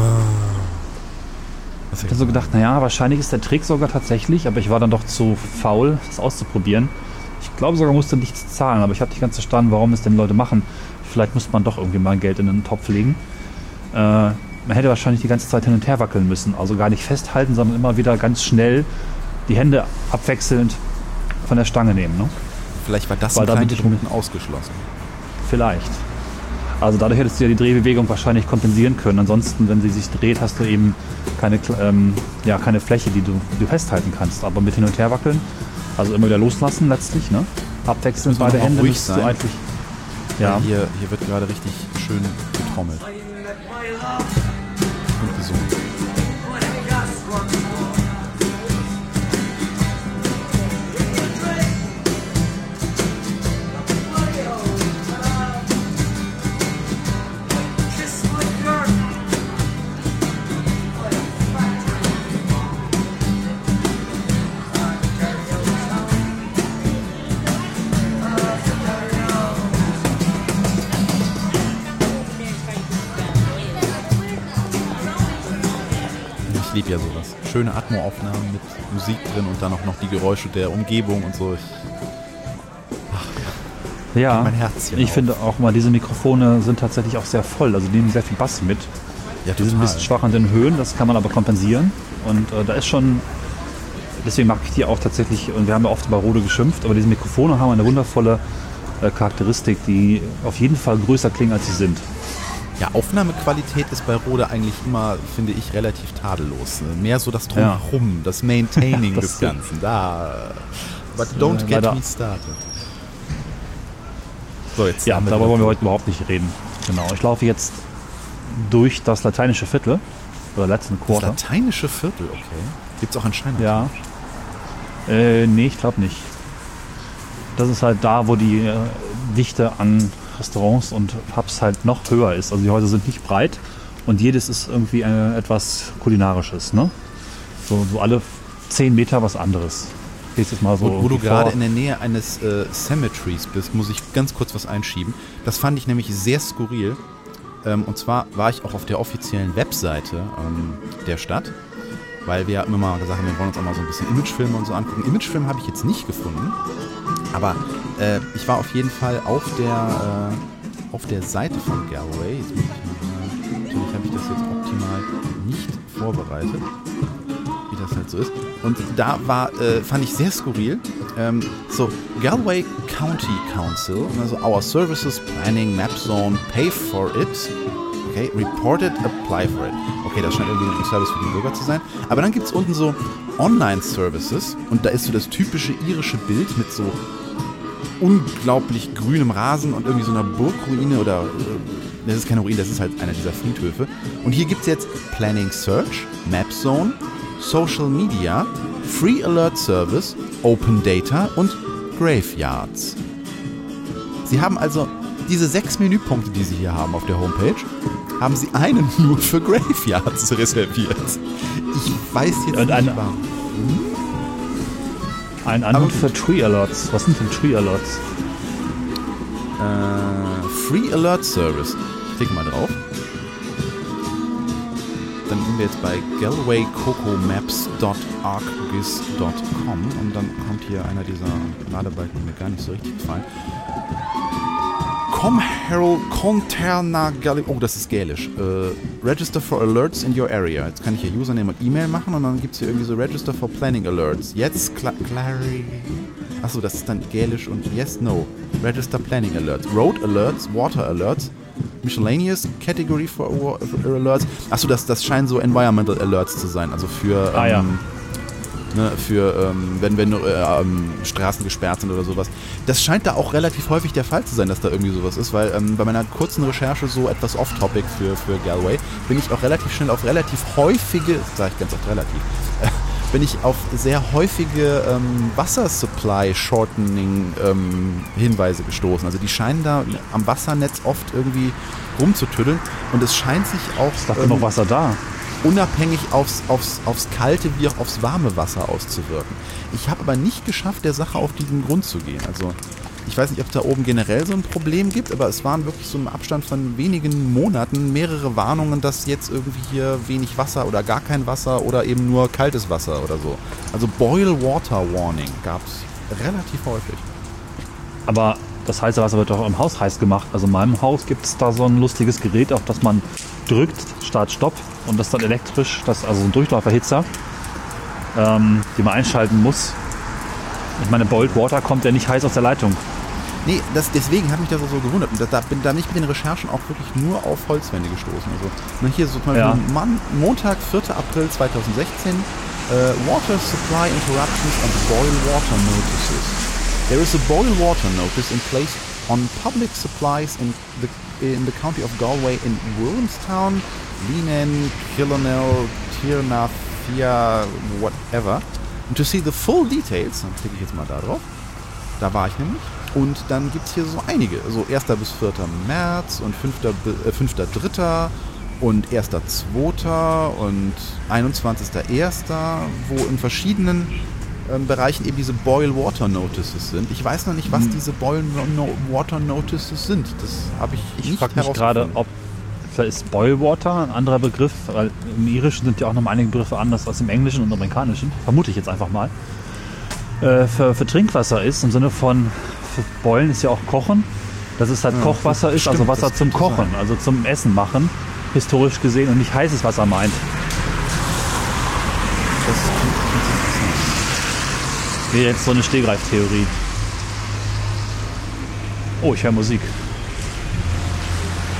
Ich habe dann so gedacht, naja, wahrscheinlich ist der Trick sogar tatsächlich, aber ich war dann doch zu faul, das auszuprobieren. Ich glaube sogar, musste nichts zahlen, aber ich habe nicht ganz verstanden, warum es denn Leute machen. Vielleicht musste man doch irgendwie mal Geld in einen Topf legen. Äh, man hätte wahrscheinlich die ganze Zeit hin und her wackeln müssen. Also gar nicht festhalten, sondern immer wieder ganz schnell die Hände abwechselnd von der Stange nehmen. Ne? Vielleicht war das Weil ein kleines Schrumpen ausgeschlossen. Vielleicht. Also dadurch hättest du ja die Drehbewegung wahrscheinlich kompensieren können. Ansonsten, wenn sie sich dreht, hast du eben keine, ähm, ja, keine Fläche, die du, die du festhalten kannst. Aber mit hin und her wackeln. Also immer wieder loslassen letztlich, ne? Abwechselnd beide Hände ruhig sein. So eigentlich. Ja. Hier, hier wird gerade richtig schön getrommelt. Und gesungen. Ja, sowas. schöne Atmo-Aufnahmen mit Musik drin und dann auch noch die Geräusche der Umgebung und so. Ich, ach, ja, mein Herzchen. Ich auf. finde auch mal, diese Mikrofone sind tatsächlich auch sehr voll, also die nehmen sehr viel Bass mit. Ja, die sind ein bisschen schwach an den Höhen, das kann man aber kompensieren. Und äh, da ist schon, deswegen mag ich die auch tatsächlich, und wir haben ja oft über Rode geschimpft, aber diese Mikrofone haben eine wundervolle äh, Charakteristik, die auf jeden Fall größer klingen, als sie sind. Ja, Aufnahmequalität ist bei Rode eigentlich immer, finde ich, relativ tadellos. Mehr so das Drumherum, ja. das Maintaining ja, das des Ganzen. Da. But don't get me started. So, jetzt ja, darüber wollen wir heute überhaupt nicht reden. Genau, ich laufe jetzt durch das lateinische Viertel. Oder letzten Quarter. Das lateinische Viertel, okay. Gibt's auch einen Schein? Ja. Äh, nee, ich glaube nicht. Das ist halt da, wo die äh, Dichte an Restaurants und Pubs halt noch höher ist. Also die Häuser sind nicht breit und jedes ist irgendwie äh, etwas Kulinarisches. Ne? So, so alle zehn Meter was anderes. Jetzt mal so wo, wo du gerade in der Nähe eines äh, Cemeteries bist, muss ich ganz kurz was einschieben. Das fand ich nämlich sehr skurril. Ähm, und zwar war ich auch auf der offiziellen Webseite ähm, der Stadt, weil wir immer mal gesagt haben, wir wollen uns auch mal so ein bisschen Imagefilme und so angucken. Imagefilm habe ich jetzt nicht gefunden, aber äh, ich war auf jeden Fall auf der, äh, auf der Seite von Galway. Jetzt muss ich mal, natürlich habe ich das jetzt optimal nicht vorbereitet, wie das halt so ist. Und da war, äh, fand ich sehr skurril, ähm, so Galway County Council, also our services planning map zone, pay for it. Okay, report it, apply for it. Okay, das scheint irgendwie ein Service für die Bürger zu sein. Aber dann gibt es unten so Online-Services und da ist so das typische irische Bild mit so unglaublich grünem Rasen und irgendwie so einer Burgruine oder, das ist keine Ruine, das ist halt einer dieser Friedhöfe. Und hier gibt es jetzt Planning Search, Map Zone, Social Media, Free Alert Service, Open Data und Graveyards. Sie haben also diese sechs Menüpunkte, die sie hier haben auf der Homepage, haben sie einen nur für Graveyards reserviert. Ich weiß jetzt und nicht eine, warum. Ein anderen für Tree Alerts. Was sind denn Tree Alerts? Äh, Free Alert Service. Ich klicke mal drauf. Dann sind wir jetzt bei galway coco maps dot arcgis dot com und dann kommt hier einer dieser Ladebalken, die mir gar nicht so richtig gefallen. Com Herald Conterna Galway. Oh, das ist gälisch. Uh, register for Alerts in your area. Jetzt kann ich hier Username und E-Mail machen und dann gibt es hier irgendwie so Register for Planning Alerts. Jetzt Cla- Clary. Achso, das ist dann gälisch und yes, no. Register Planning Alerts. Road Alerts, Water Alerts, Miscellaneous Category for, uh, for Alerts. Achso, das, das scheinen so Environmental Alerts zu sein. Also für. Ah, ähm, ja. Ne, für ähm, wenn, wenn äh, ähm, Straßen gesperrt sind oder sowas. Das scheint da auch relativ häufig der Fall zu sein, dass da irgendwie sowas ist, weil ähm, bei meiner kurzen Recherche so etwas off-topic für, für Galway bin ich auch relativ schnell auf relativ häufige, sage ich ganz oft relativ, äh, bin ich auf sehr häufige ähm, Wassersupply-Shortening ähm, Hinweise gestoßen. Also die scheinen da am Wassernetz oft irgendwie rumzutüddeln und es scheint sich auch... Es ist doch ähm, noch Wasser da. Unabhängig aufs, aufs, aufs kalte wie auch aufs warme Wasser auszuwirken. Ich habe aber nicht geschafft, der Sache auf diesen Grund zu gehen. Also ich weiß nicht, ob es da oben generell so ein Problem gibt, aber es waren wirklich so im Abstand von wenigen Monaten mehrere Warnungen, dass jetzt irgendwie hier wenig Wasser oder gar kein Wasser oder eben nur kaltes Wasser oder so. Also Boil Water Warning gab es relativ häufig. Aber das heiße Wasser wird doch im Haus heiß gemacht. Also in meinem Haus gibt es da so ein lustiges Gerät, auf das man drückt, Start, Stopp und das dann elektrisch, das also ein Durchlauferhitzer, ähm, den man einschalten muss. Ich meine, Boiled Water kommt ja nicht heiß aus der Leitung. Nee, das, deswegen hat mich das auch so gewundert. Und da bin, da bin ich mit den Recherchen auch wirklich nur auf Holzwände gestoßen. Also hier ist so ja. Mann, Montag, vierter April zweitausendsechzehn, äh, Water Supply Interruptions and Boil Water Notices. There is a boil water notice in place on public supplies in the in the county of Galway in Williamstown, Leenane, Killinell, Tirna, Fia, whatever. And to see the full details, dann klicke ich jetzt mal da drauf, da war ich nämlich. Und dann gibt es hier so einige, so erster bis vierter März und fünfter dritter und erster zweiter und einundzwanzigster erster, wo in verschiedenen Bereichen eben diese Boil Water Notices sind. Ich weiß noch nicht, was diese Boil no- Water Notices sind. Das habe ich, ich nicht herausgefunden. Ich frage mich gerade, ob Water ist Boilwater, ein anderer Begriff, weil im Irischen sind ja auch nochmal einige Begriffe anders als im Englischen und Amerikanischen, vermute ich jetzt einfach mal, äh, für, für Trinkwasser ist, im Sinne von, für Boilen ist ja auch Kochen, dass es halt ja, Kochwasser ist, stimmt, also Wasser zum Kochen, sein. Also zum Essen machen, historisch gesehen, und nicht heißes Wasser meint. Das ist nee, jetzt so eine Stehgreiftheorie. Oh, ich höre Musik.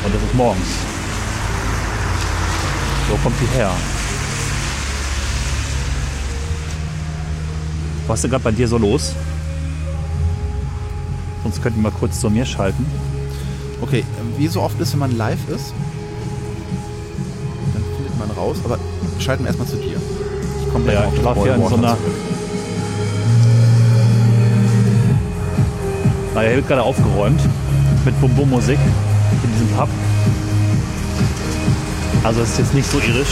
Und das ist morgens. Wo kommt die her? Was ist denn gerade bei dir so los? Sonst könnten wir mal kurz zu mir schalten. Okay, wie so oft ist, wenn man live ist, dann findet man raus, aber schalten wir erstmal zu dir. Ich komme ja, ich war hier in so einer... Na ja, hier wird gerade aufgeräumt mit Bum-Bum-Musik. In diesem Pub. Also es ist jetzt nicht so irisch.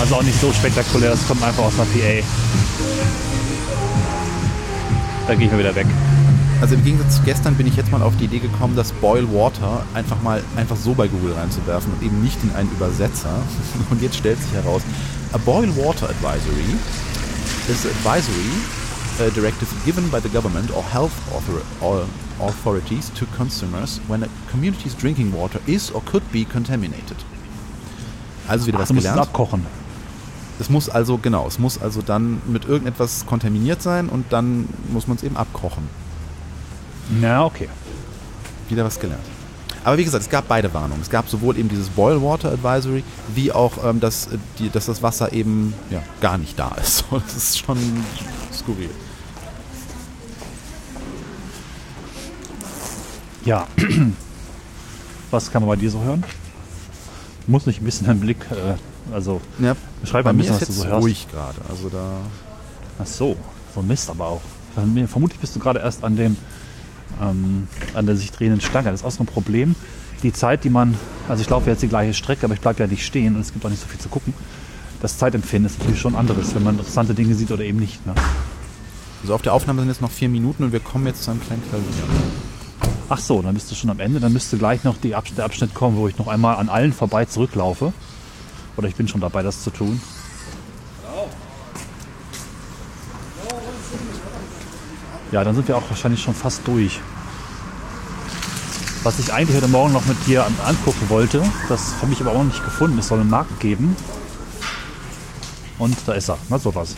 Also auch nicht so spektakulär, es kommt einfach aus einer P A. Da gehe ich mal wieder weg. Also im Gegensatz zu gestern bin ich jetzt mal auf die Idee gekommen, das Boil Water einfach mal einfach so bei Google reinzuwerfen und eben nicht in einen Übersetzer. Und jetzt stellt sich heraus, a Boil Water Advisory is advisory uh, directive given by the government or health author- or authorities to consumers when a community's drinking water is or could be contaminated. Also wieder was also gelernt. Es muss abkochen. Es muss also, genau, es muss also dann mit irgendetwas kontaminiert sein und dann muss man es eben abkochen. Na, okay. Wieder was gelernt. Aber wie gesagt, es gab beide Warnungen. Es gab sowohl eben dieses Boil Water Advisory, wie auch, ähm, dass, die, dass das Wasser eben ja, gar nicht da ist. Das ist schon skurril. Ja, was kann man bei dir so hören? Muss nicht ein bisschen deinen Blick, äh, also ja, beschreib mal ein bisschen, was du so hörst. Ruhig gerade, also da... Ach so, so Mist aber auch. Vermutlich bist du gerade erst an dem, ähm, an der sich drehenden Stange. Das ist auch so ein Problem. Die Zeit, die man, also ich laufe jetzt die gleiche Strecke, aber ich bleibe ja nicht stehen und es gibt auch nicht so viel zu gucken. Das Zeitempfinden ist natürlich schon anderes, wenn man interessante Dinge sieht oder eben nicht. Ne? Also auf der Aufnahme sind jetzt noch vier Minuten und wir kommen jetzt zu einem kleinen Klavier. Ach so, dann bist du schon am Ende. Dann müsste gleich noch die Abschnitt, der Abschnitt kommen, wo ich noch einmal an allen vorbei zurücklaufe. Oder ich bin schon dabei, das zu tun. Ja, dann sind wir auch wahrscheinlich schon fast durch. Was ich eigentlich heute Morgen noch mit dir angucken wollte, das habe ich aber auch noch nicht gefunden. Es soll einen Markt geben. Und da ist er. Na, sowas.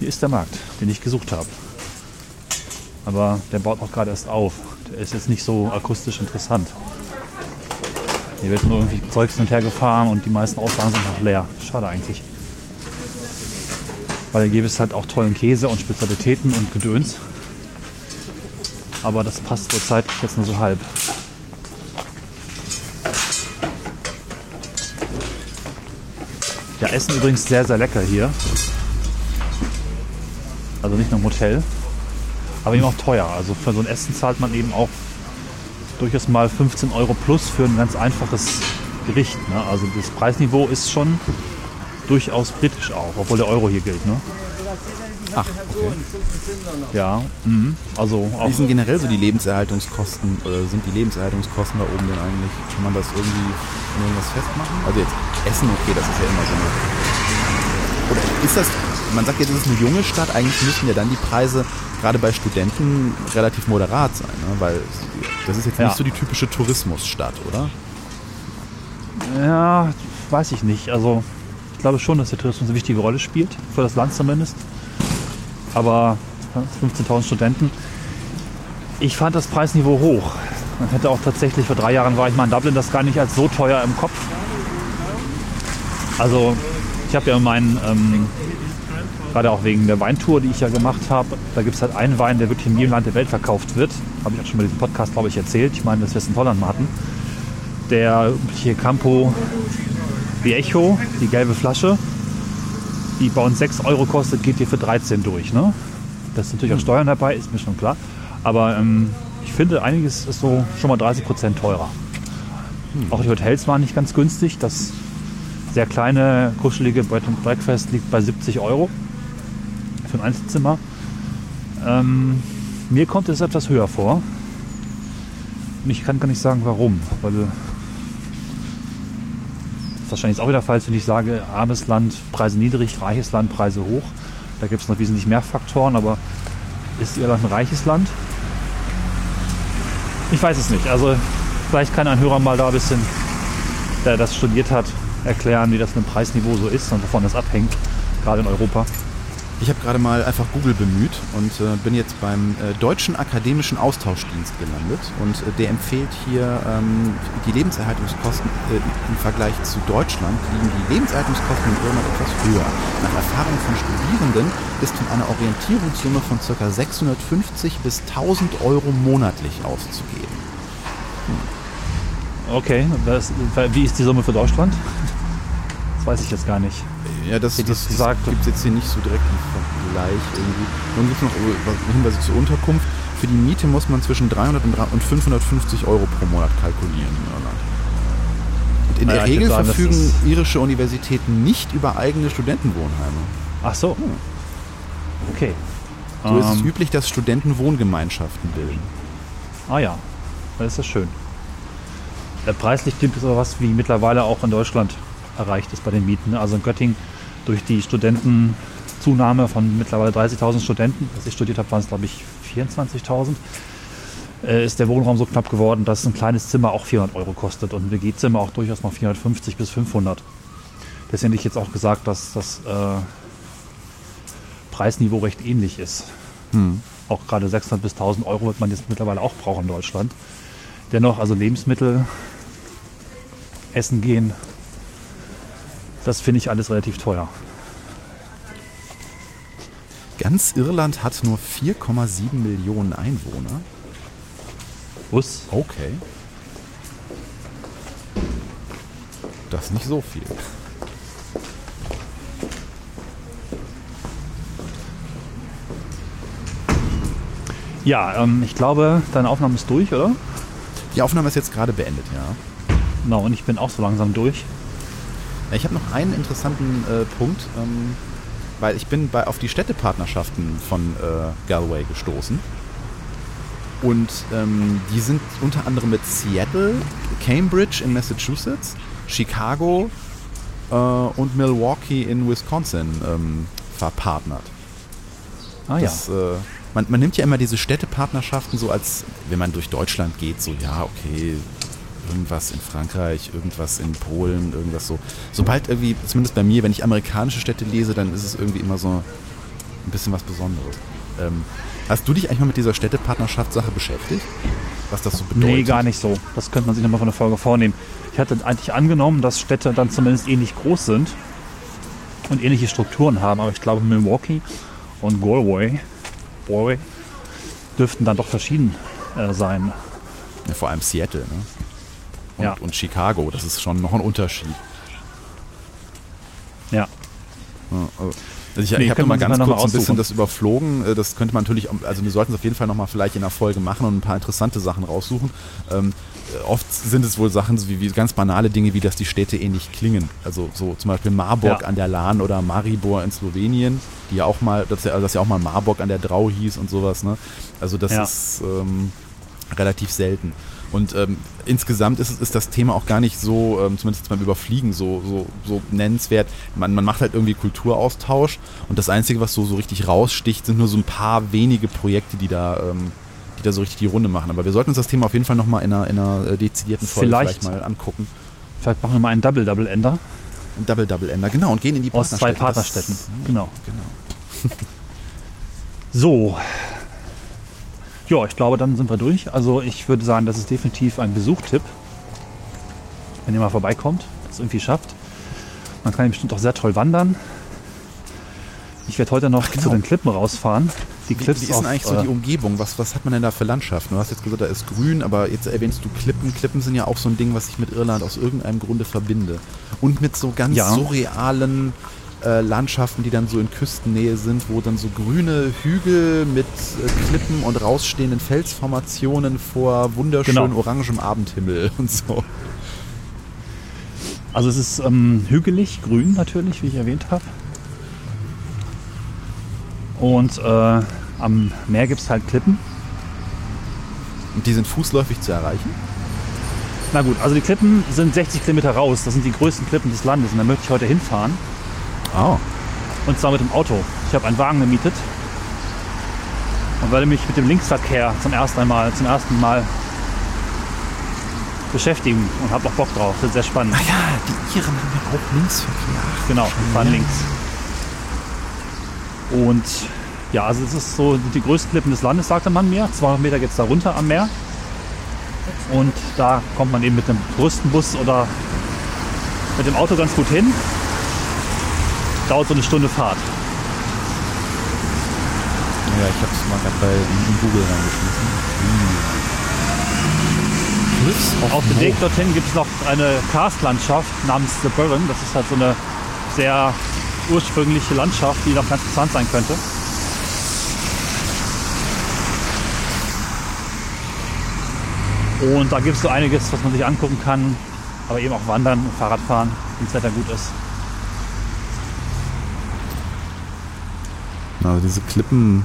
Hier ist der Markt, den ich gesucht habe. Aber der baut auch gerade erst auf. Der ist jetzt nicht so akustisch interessant. Hier wird nur irgendwie Zeugs hin und her gefahren und die meisten Auswagen sind noch leer. Schade eigentlich. Weil da gäbe es halt auch tollen Käse und Spezialitäten und Gedöns. Aber das passt so zeitlich jetzt nur so halb. Ja, Essen übrigens sehr, sehr lecker hier. Also nicht nur im Hotel. Aber eben auch teuer. Also für so ein Essen zahlt man eben auch durchaus mal fünfzehn Euro plus für ein ganz einfaches Gericht. Ne? Also das Preisniveau ist schon durchaus britisch auch, obwohl der Euro hier gilt. Ne? Ach, okay. Ja, mh. Also auch. Wie sind generell so die Lebenserhaltungskosten, oder sind die Lebenserhaltungskosten da oben denn eigentlich? Kann man das irgendwie an irgendwas festmachen? Also jetzt Essen, okay, das ist ja immer so eine... Oder ist das... Man sagt jetzt, es ist eine junge Stadt, eigentlich müssen ja dann die Preise gerade bei Studenten relativ moderat sein, ne? Weil das ist jetzt ja nicht so die typische Tourismusstadt, oder? Ja, weiß ich nicht. Also ich glaube schon, dass der Tourismus eine wichtige Rolle spielt, für das Land zumindest. Aber fünfzehntausend Studenten, ich fand das Preisniveau hoch. Man hätte auch tatsächlich, vor drei Jahren war ich mal in Dublin, das gar nicht als so teuer im Kopf. Also ich habe ja meinen... Ähm, Gerade auch wegen der Weintour, die ich ja gemacht habe. Da gibt es halt einen Wein, der wirklich in jedem Land der Welt verkauft wird. Habe ich auch schon bei diesem Podcast, glaube ich, erzählt. Ich meine, dass wir es in Holland mal hatten. Der hier Campo Viejo, die gelbe Flasche, die bei uns sechs Euro kostet, geht hier für dreizehn durch. Ne? Das ist natürlich auch Steuern dabei, ist mir schon klar. Aber ähm, ich finde, einiges ist so schon mal dreißig Prozent teurer. Auch die Hotels waren nicht ganz günstig. Das sehr kleine, kuschelige Bed and Breakfast liegt bei siebzig Euro. Für ein Einzelzimmer. Ähm, mir kommt es etwas höher vor. Ich kann gar nicht sagen, warum. Weil das wahrscheinlich ist auch wieder falsch, wenn ich sage, armes Land, Preise niedrig, reiches Land, Preise hoch. Da gibt es noch wesentlich mehr Faktoren, aber ist Irland ein reiches Land? Ich weiß es nicht. Also vielleicht kann ein Hörer mal da ein bisschen, der das studiert hat, erklären, wie das mit dem Preisniveau so ist und wovon das abhängt, gerade in Europa. Ich habe gerade mal einfach Google bemüht und äh, bin jetzt beim äh, Deutschen Akademischen Austauschdienst gelandet. Und äh, der empfiehlt hier, ähm, die Lebenserhaltungskosten äh, im Vergleich zu Deutschland liegen die Lebenserhaltungskosten in Irland etwas höher. Nach Erfahrung von Studierenden ist von einer Orientierungssumme von ca. sechshundertfünfzig bis tausend Euro monatlich auszugeben. Hm. Okay, das, wie ist die Summe für Deutschland? Das weiß ich jetzt gar nicht. Ja, das, das, das, das gibt es jetzt hier nicht so direkt im Vergleich irgendwie. Nun gibt es noch Hinweise zur Unterkunft. Für die Miete muss man zwischen dreihundert und fünfhundertfünfzig Euro pro Monat kalkulieren in Irland. Und in ja, der Regel sagen, verfügen irische Universitäten nicht über eigene Studentenwohnheime. Ach so. Hm. Okay. So ähm. ist es üblich, dass Studenten Wohngemeinschaften bilden. Ah ja, das ist ja schön. Der preislich klingt das aber was wie mittlerweile auch in Deutschland erreicht ist bei den Mieten. Also in Göttingen durch die Studentenzunahme von mittlerweile dreißigtausend Studenten, als ich studiert habe, waren es glaube ich vierundzwanzigtausend, äh, ist der Wohnraum so knapp geworden, dass ein kleines Zimmer auch vierhundert Euro kostet und ein W G-Zimmer auch durchaus mal vierhundertfünfzig bis fünfhundert. Deswegen hätte ich jetzt auch gesagt, dass das äh, Preisniveau recht ähnlich ist. Hm. Auch gerade sechshundert bis tausend Euro wird man jetzt mittlerweile auch brauchen in Deutschland. Dennoch, also Lebensmittel, Essen gehen, das finde ich alles relativ teuer. Ganz Irland hat nur vier Komma sieben Millionen Einwohner. Was? Okay. Das ist nicht so viel. Ja, ähm, ich glaube, deine Aufnahme ist durch, oder? Die Aufnahme ist jetzt gerade beendet, ja. Genau, und ich bin auch so langsam durch. Ich habe noch einen interessanten äh, Punkt, ähm, weil ich bin bei, auf die Städtepartnerschaften von äh, Galway gestoßen. Und ähm, die sind unter anderem mit Seattle, Cambridge in Massachusetts, Chicago äh, und Milwaukee in Wisconsin ähm, verpartnert. Ah ja. Das, äh, man, man nimmt ja immer diese Städtepartnerschaften so als, wenn man durch Deutschland geht, so ja, okay, irgendwas in Frankreich, irgendwas in Polen, irgendwas so. Sobald irgendwie, zumindest bei mir, wenn ich amerikanische Städte lese, dann ist es irgendwie immer so ein bisschen was Besonderes. Ähm, hast du dich eigentlich mal mit dieser Städtepartnerschaftssache beschäftigt? Was das so bedeutet? Nee, gar nicht so. Das könnte man sich nochmal von der Folge vornehmen. Ich hatte eigentlich angenommen, dass Städte dann zumindest ähnlich groß sind und ähnliche Strukturen haben, aber ich glaube Milwaukee und Galway, Galway dürften dann doch verschieden äh, sein. Ja, vor allem Seattle, ne? Und, ja. und Chicago, das ist schon noch ein Unterschied. Ja. Also ich nee, ich habe mal ganz kurz mal ein bisschen das überflogen. Das könnte man natürlich, also wir sollten es auf jeden Fall nochmal vielleicht in der Folge machen und ein paar interessante Sachen raussuchen. Ähm, oft sind es wohl Sachen wie, wie ganz banale Dinge, wie dass die Städte ähnlich klingen. Also so zum Beispiel Marburg ja. an der Lahn oder Maribor in Slowenien, die ja auch mal, dass ja, dass ja auch mal Marburg an der Drau hieß und sowas. Ne? Also das ja. ist ähm, relativ selten. Und ähm, insgesamt ist, ist das Thema auch gar nicht so, ähm, zumindest beim Überfliegen, so, so, so nennenswert. Man, man macht halt irgendwie Kulturaustausch und das Einzige, was so, so richtig raussticht, sind nur so ein paar wenige Projekte, die da, ähm, die da so richtig die Runde machen. Aber wir sollten uns das Thema auf jeden Fall nochmal in einer, in einer dezidierten Folge vielleicht, vielleicht mal angucken. Vielleicht machen wir mal einen Double-Double-Ender. Ein Double-Double-Ender, genau. Und gehen in die Aus Partnerstädte. Aus zwei Partnerstädten, das, genau. genau. So. Ja, ich glaube, dann sind wir durch. Also ich würde sagen, das ist definitiv ein Besuchtipp, wenn ihr mal vorbeikommt, das irgendwie schafft. Man kann bestimmt auch sehr toll wandern. Ich werde heute noch Ach, genau. zu den Klippen rausfahren. Die Clips wie, wie ist denn eigentlich so die Umgebung? Was, was hat man denn da für Landschaften? Du hast jetzt gesagt, da ist grün, aber jetzt erwähnst du Klippen. Klippen sind ja auch so ein Ding, was ich mit Irland aus irgendeinem Grunde verbinde. Und mit so ganz ja. surrealen Landschaften, die dann so in Küstennähe sind, wo dann so grüne Hügel mit Klippen und rausstehenden Felsformationen vor wunderschön genau. orangem Abendhimmel und so. Also es ist ähm, hügelig, grün natürlich, wie ich erwähnt habe. Und äh, am Meer gibt es halt Klippen. Und die sind fußläufig zu erreichen? Na gut, also die Klippen sind sechzig Kilometer raus. Das sind die größten Klippen des Landes. Und da möchte ich heute hinfahren. Oh. Und zwar mit dem Auto. Ich habe einen Wagen gemietet und werde mich mit dem Linksverkehr zum ersten Mal, zum ersten Mal beschäftigen und habe auch Bock drauf. Das ist sehr spannend. Ach ja, die Iren haben ja auch Linksverkehr. Genau, wir fahren links. Und ja, also es ist so die größten Klippen des Landes, sagte man mir. zweihundert Meter geht es da runter am Meer. Und da kommt man eben mit einem Touristenbus oder mit dem Auto ganz gut hin. Dauert so eine Stunde Fahrt. Ja, ich hab's mal gerade bei Google reingeschmissen. Hm. Auf dem Weg dorthin gibt es noch eine Karstlandschaft namens The Burren. Das ist halt so eine sehr ursprüngliche Landschaft, die noch ganz interessant sein könnte. Und da gibt es so einiges, was man sich angucken kann, aber eben auch wandern und Fahrradfahren, wenn das Wetter gut ist. Also diese Klippen,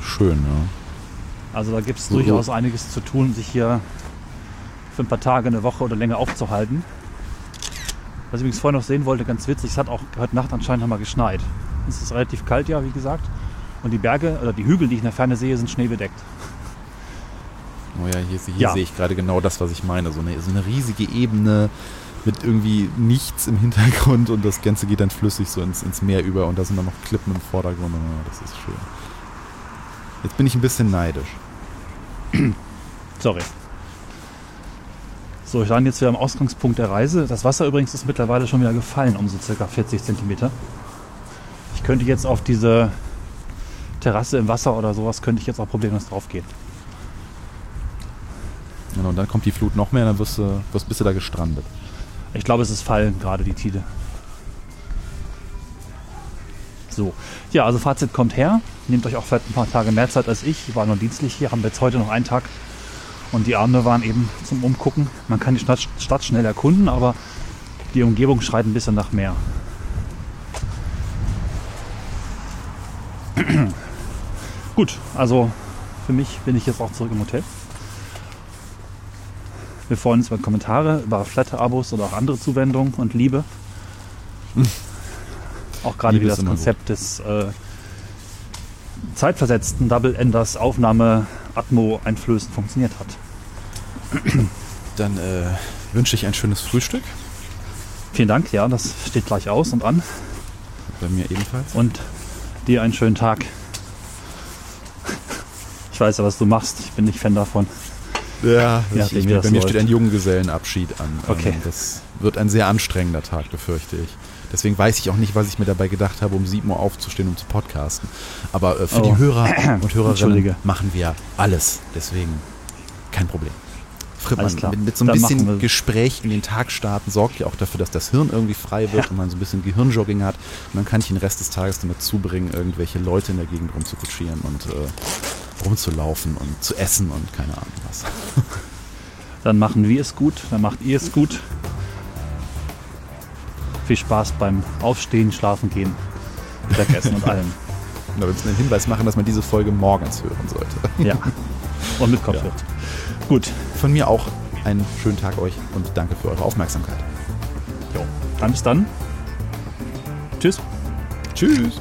schön, ja. Also da gibt es durchaus einiges zu tun, sich hier für ein paar Tage, eine Woche oder länger aufzuhalten. Was ich übrigens vorhin noch sehen wollte, ganz witzig, es hat auch heute Nacht anscheinend nochmal geschneit. Es ist relativ kalt, ja, wie gesagt. Und die Berge oder die Hügel, die ich in der Ferne sehe, sind schneebedeckt. Oh ja, hier, hier ja. sehe ich gerade genau das, was ich meine. So eine, so eine riesige Ebene mit irgendwie nichts im Hintergrund und das Ganze geht dann flüssig so ins, ins Meer über und da sind dann noch Klippen im Vordergrund. Oh, das ist schön. Jetzt bin ich ein bisschen neidisch. Sorry. So, ich lande jetzt wieder am Ausgangspunkt der Reise. Das Wasser übrigens ist mittlerweile schon wieder gefallen um so circa vierzig Zentimeter. Ich könnte jetzt auf diese Terrasse im Wasser oder sowas, könnte ich jetzt auch problemlos drauf gehen. Genau, und dann kommt die Flut noch mehr, dann wirst du, wirst, bist du da gestrandet. Ich glaube, es ist Fallen gerade, die Tide. So, ja, also Fazit kommt her. Nehmt euch auch vielleicht ein paar Tage mehr Zeit als ich. Ich war nur dienstlich hier, haben wir jetzt heute noch einen Tag. Und die Abende waren eben zum Umgucken. Man kann die Stadt, Stadt schnell erkunden, aber die Umgebung schreit ein bisschen nach mehr. Gut, also für mich bin ich jetzt auch zurück im Hotel. Wir freuen uns über Kommentare, über Flatter-Abos oder auch andere Zuwendungen und Liebe. Auch gerade wieder das Konzept gut. des äh, zeitversetzten Double-Enders Aufnahme-Atmo-Einflößen funktioniert hat. Dann äh, wünsche ich ein schönes Frühstück. Vielen Dank, ja, das steht gleich aus und an. Bei mir ebenfalls. Und dir einen schönen Tag. Ich weiß ja, was du machst, ich bin nicht Fan davon. Ja, ja ich, ich, bei mir läuft. Steht ein Junggesellenabschied an. Okay. Das wird ein sehr anstrengender Tag, befürchte ich. Deswegen weiß ich auch nicht, was ich mir dabei gedacht habe, um sieben Uhr aufzustehen, um zu podcasten. Aber äh, für oh. die Hörer und Hörerinnen machen wir alles. Deswegen kein Problem. Friedmann, mit, mit so ein Dann bisschen Gespräch in den Tag starten sorgt ja auch dafür, dass das Hirn irgendwie frei wird ja. und man so ein bisschen Gehirnjogging hat. Und dann kann ich den Rest des Tages damit zubringen, irgendwelche Leute in der Gegend rumzukutschieren und äh, rumzulaufen und zu essen und keine Ahnung was. Dann machen wir es gut, dann macht ihr es gut. Viel Spaß beim Aufstehen, Schlafen gehen, Mittagessen und allem. Da würden wir einen Hinweis machen, dass man diese Folge morgens hören sollte. Ja, und mit Kopfhörer. Ja. Gut. Von mir auch einen schönen Tag euch und danke für eure Aufmerksamkeit. Jo. Dann bis dann. Tschüss. Tschüss.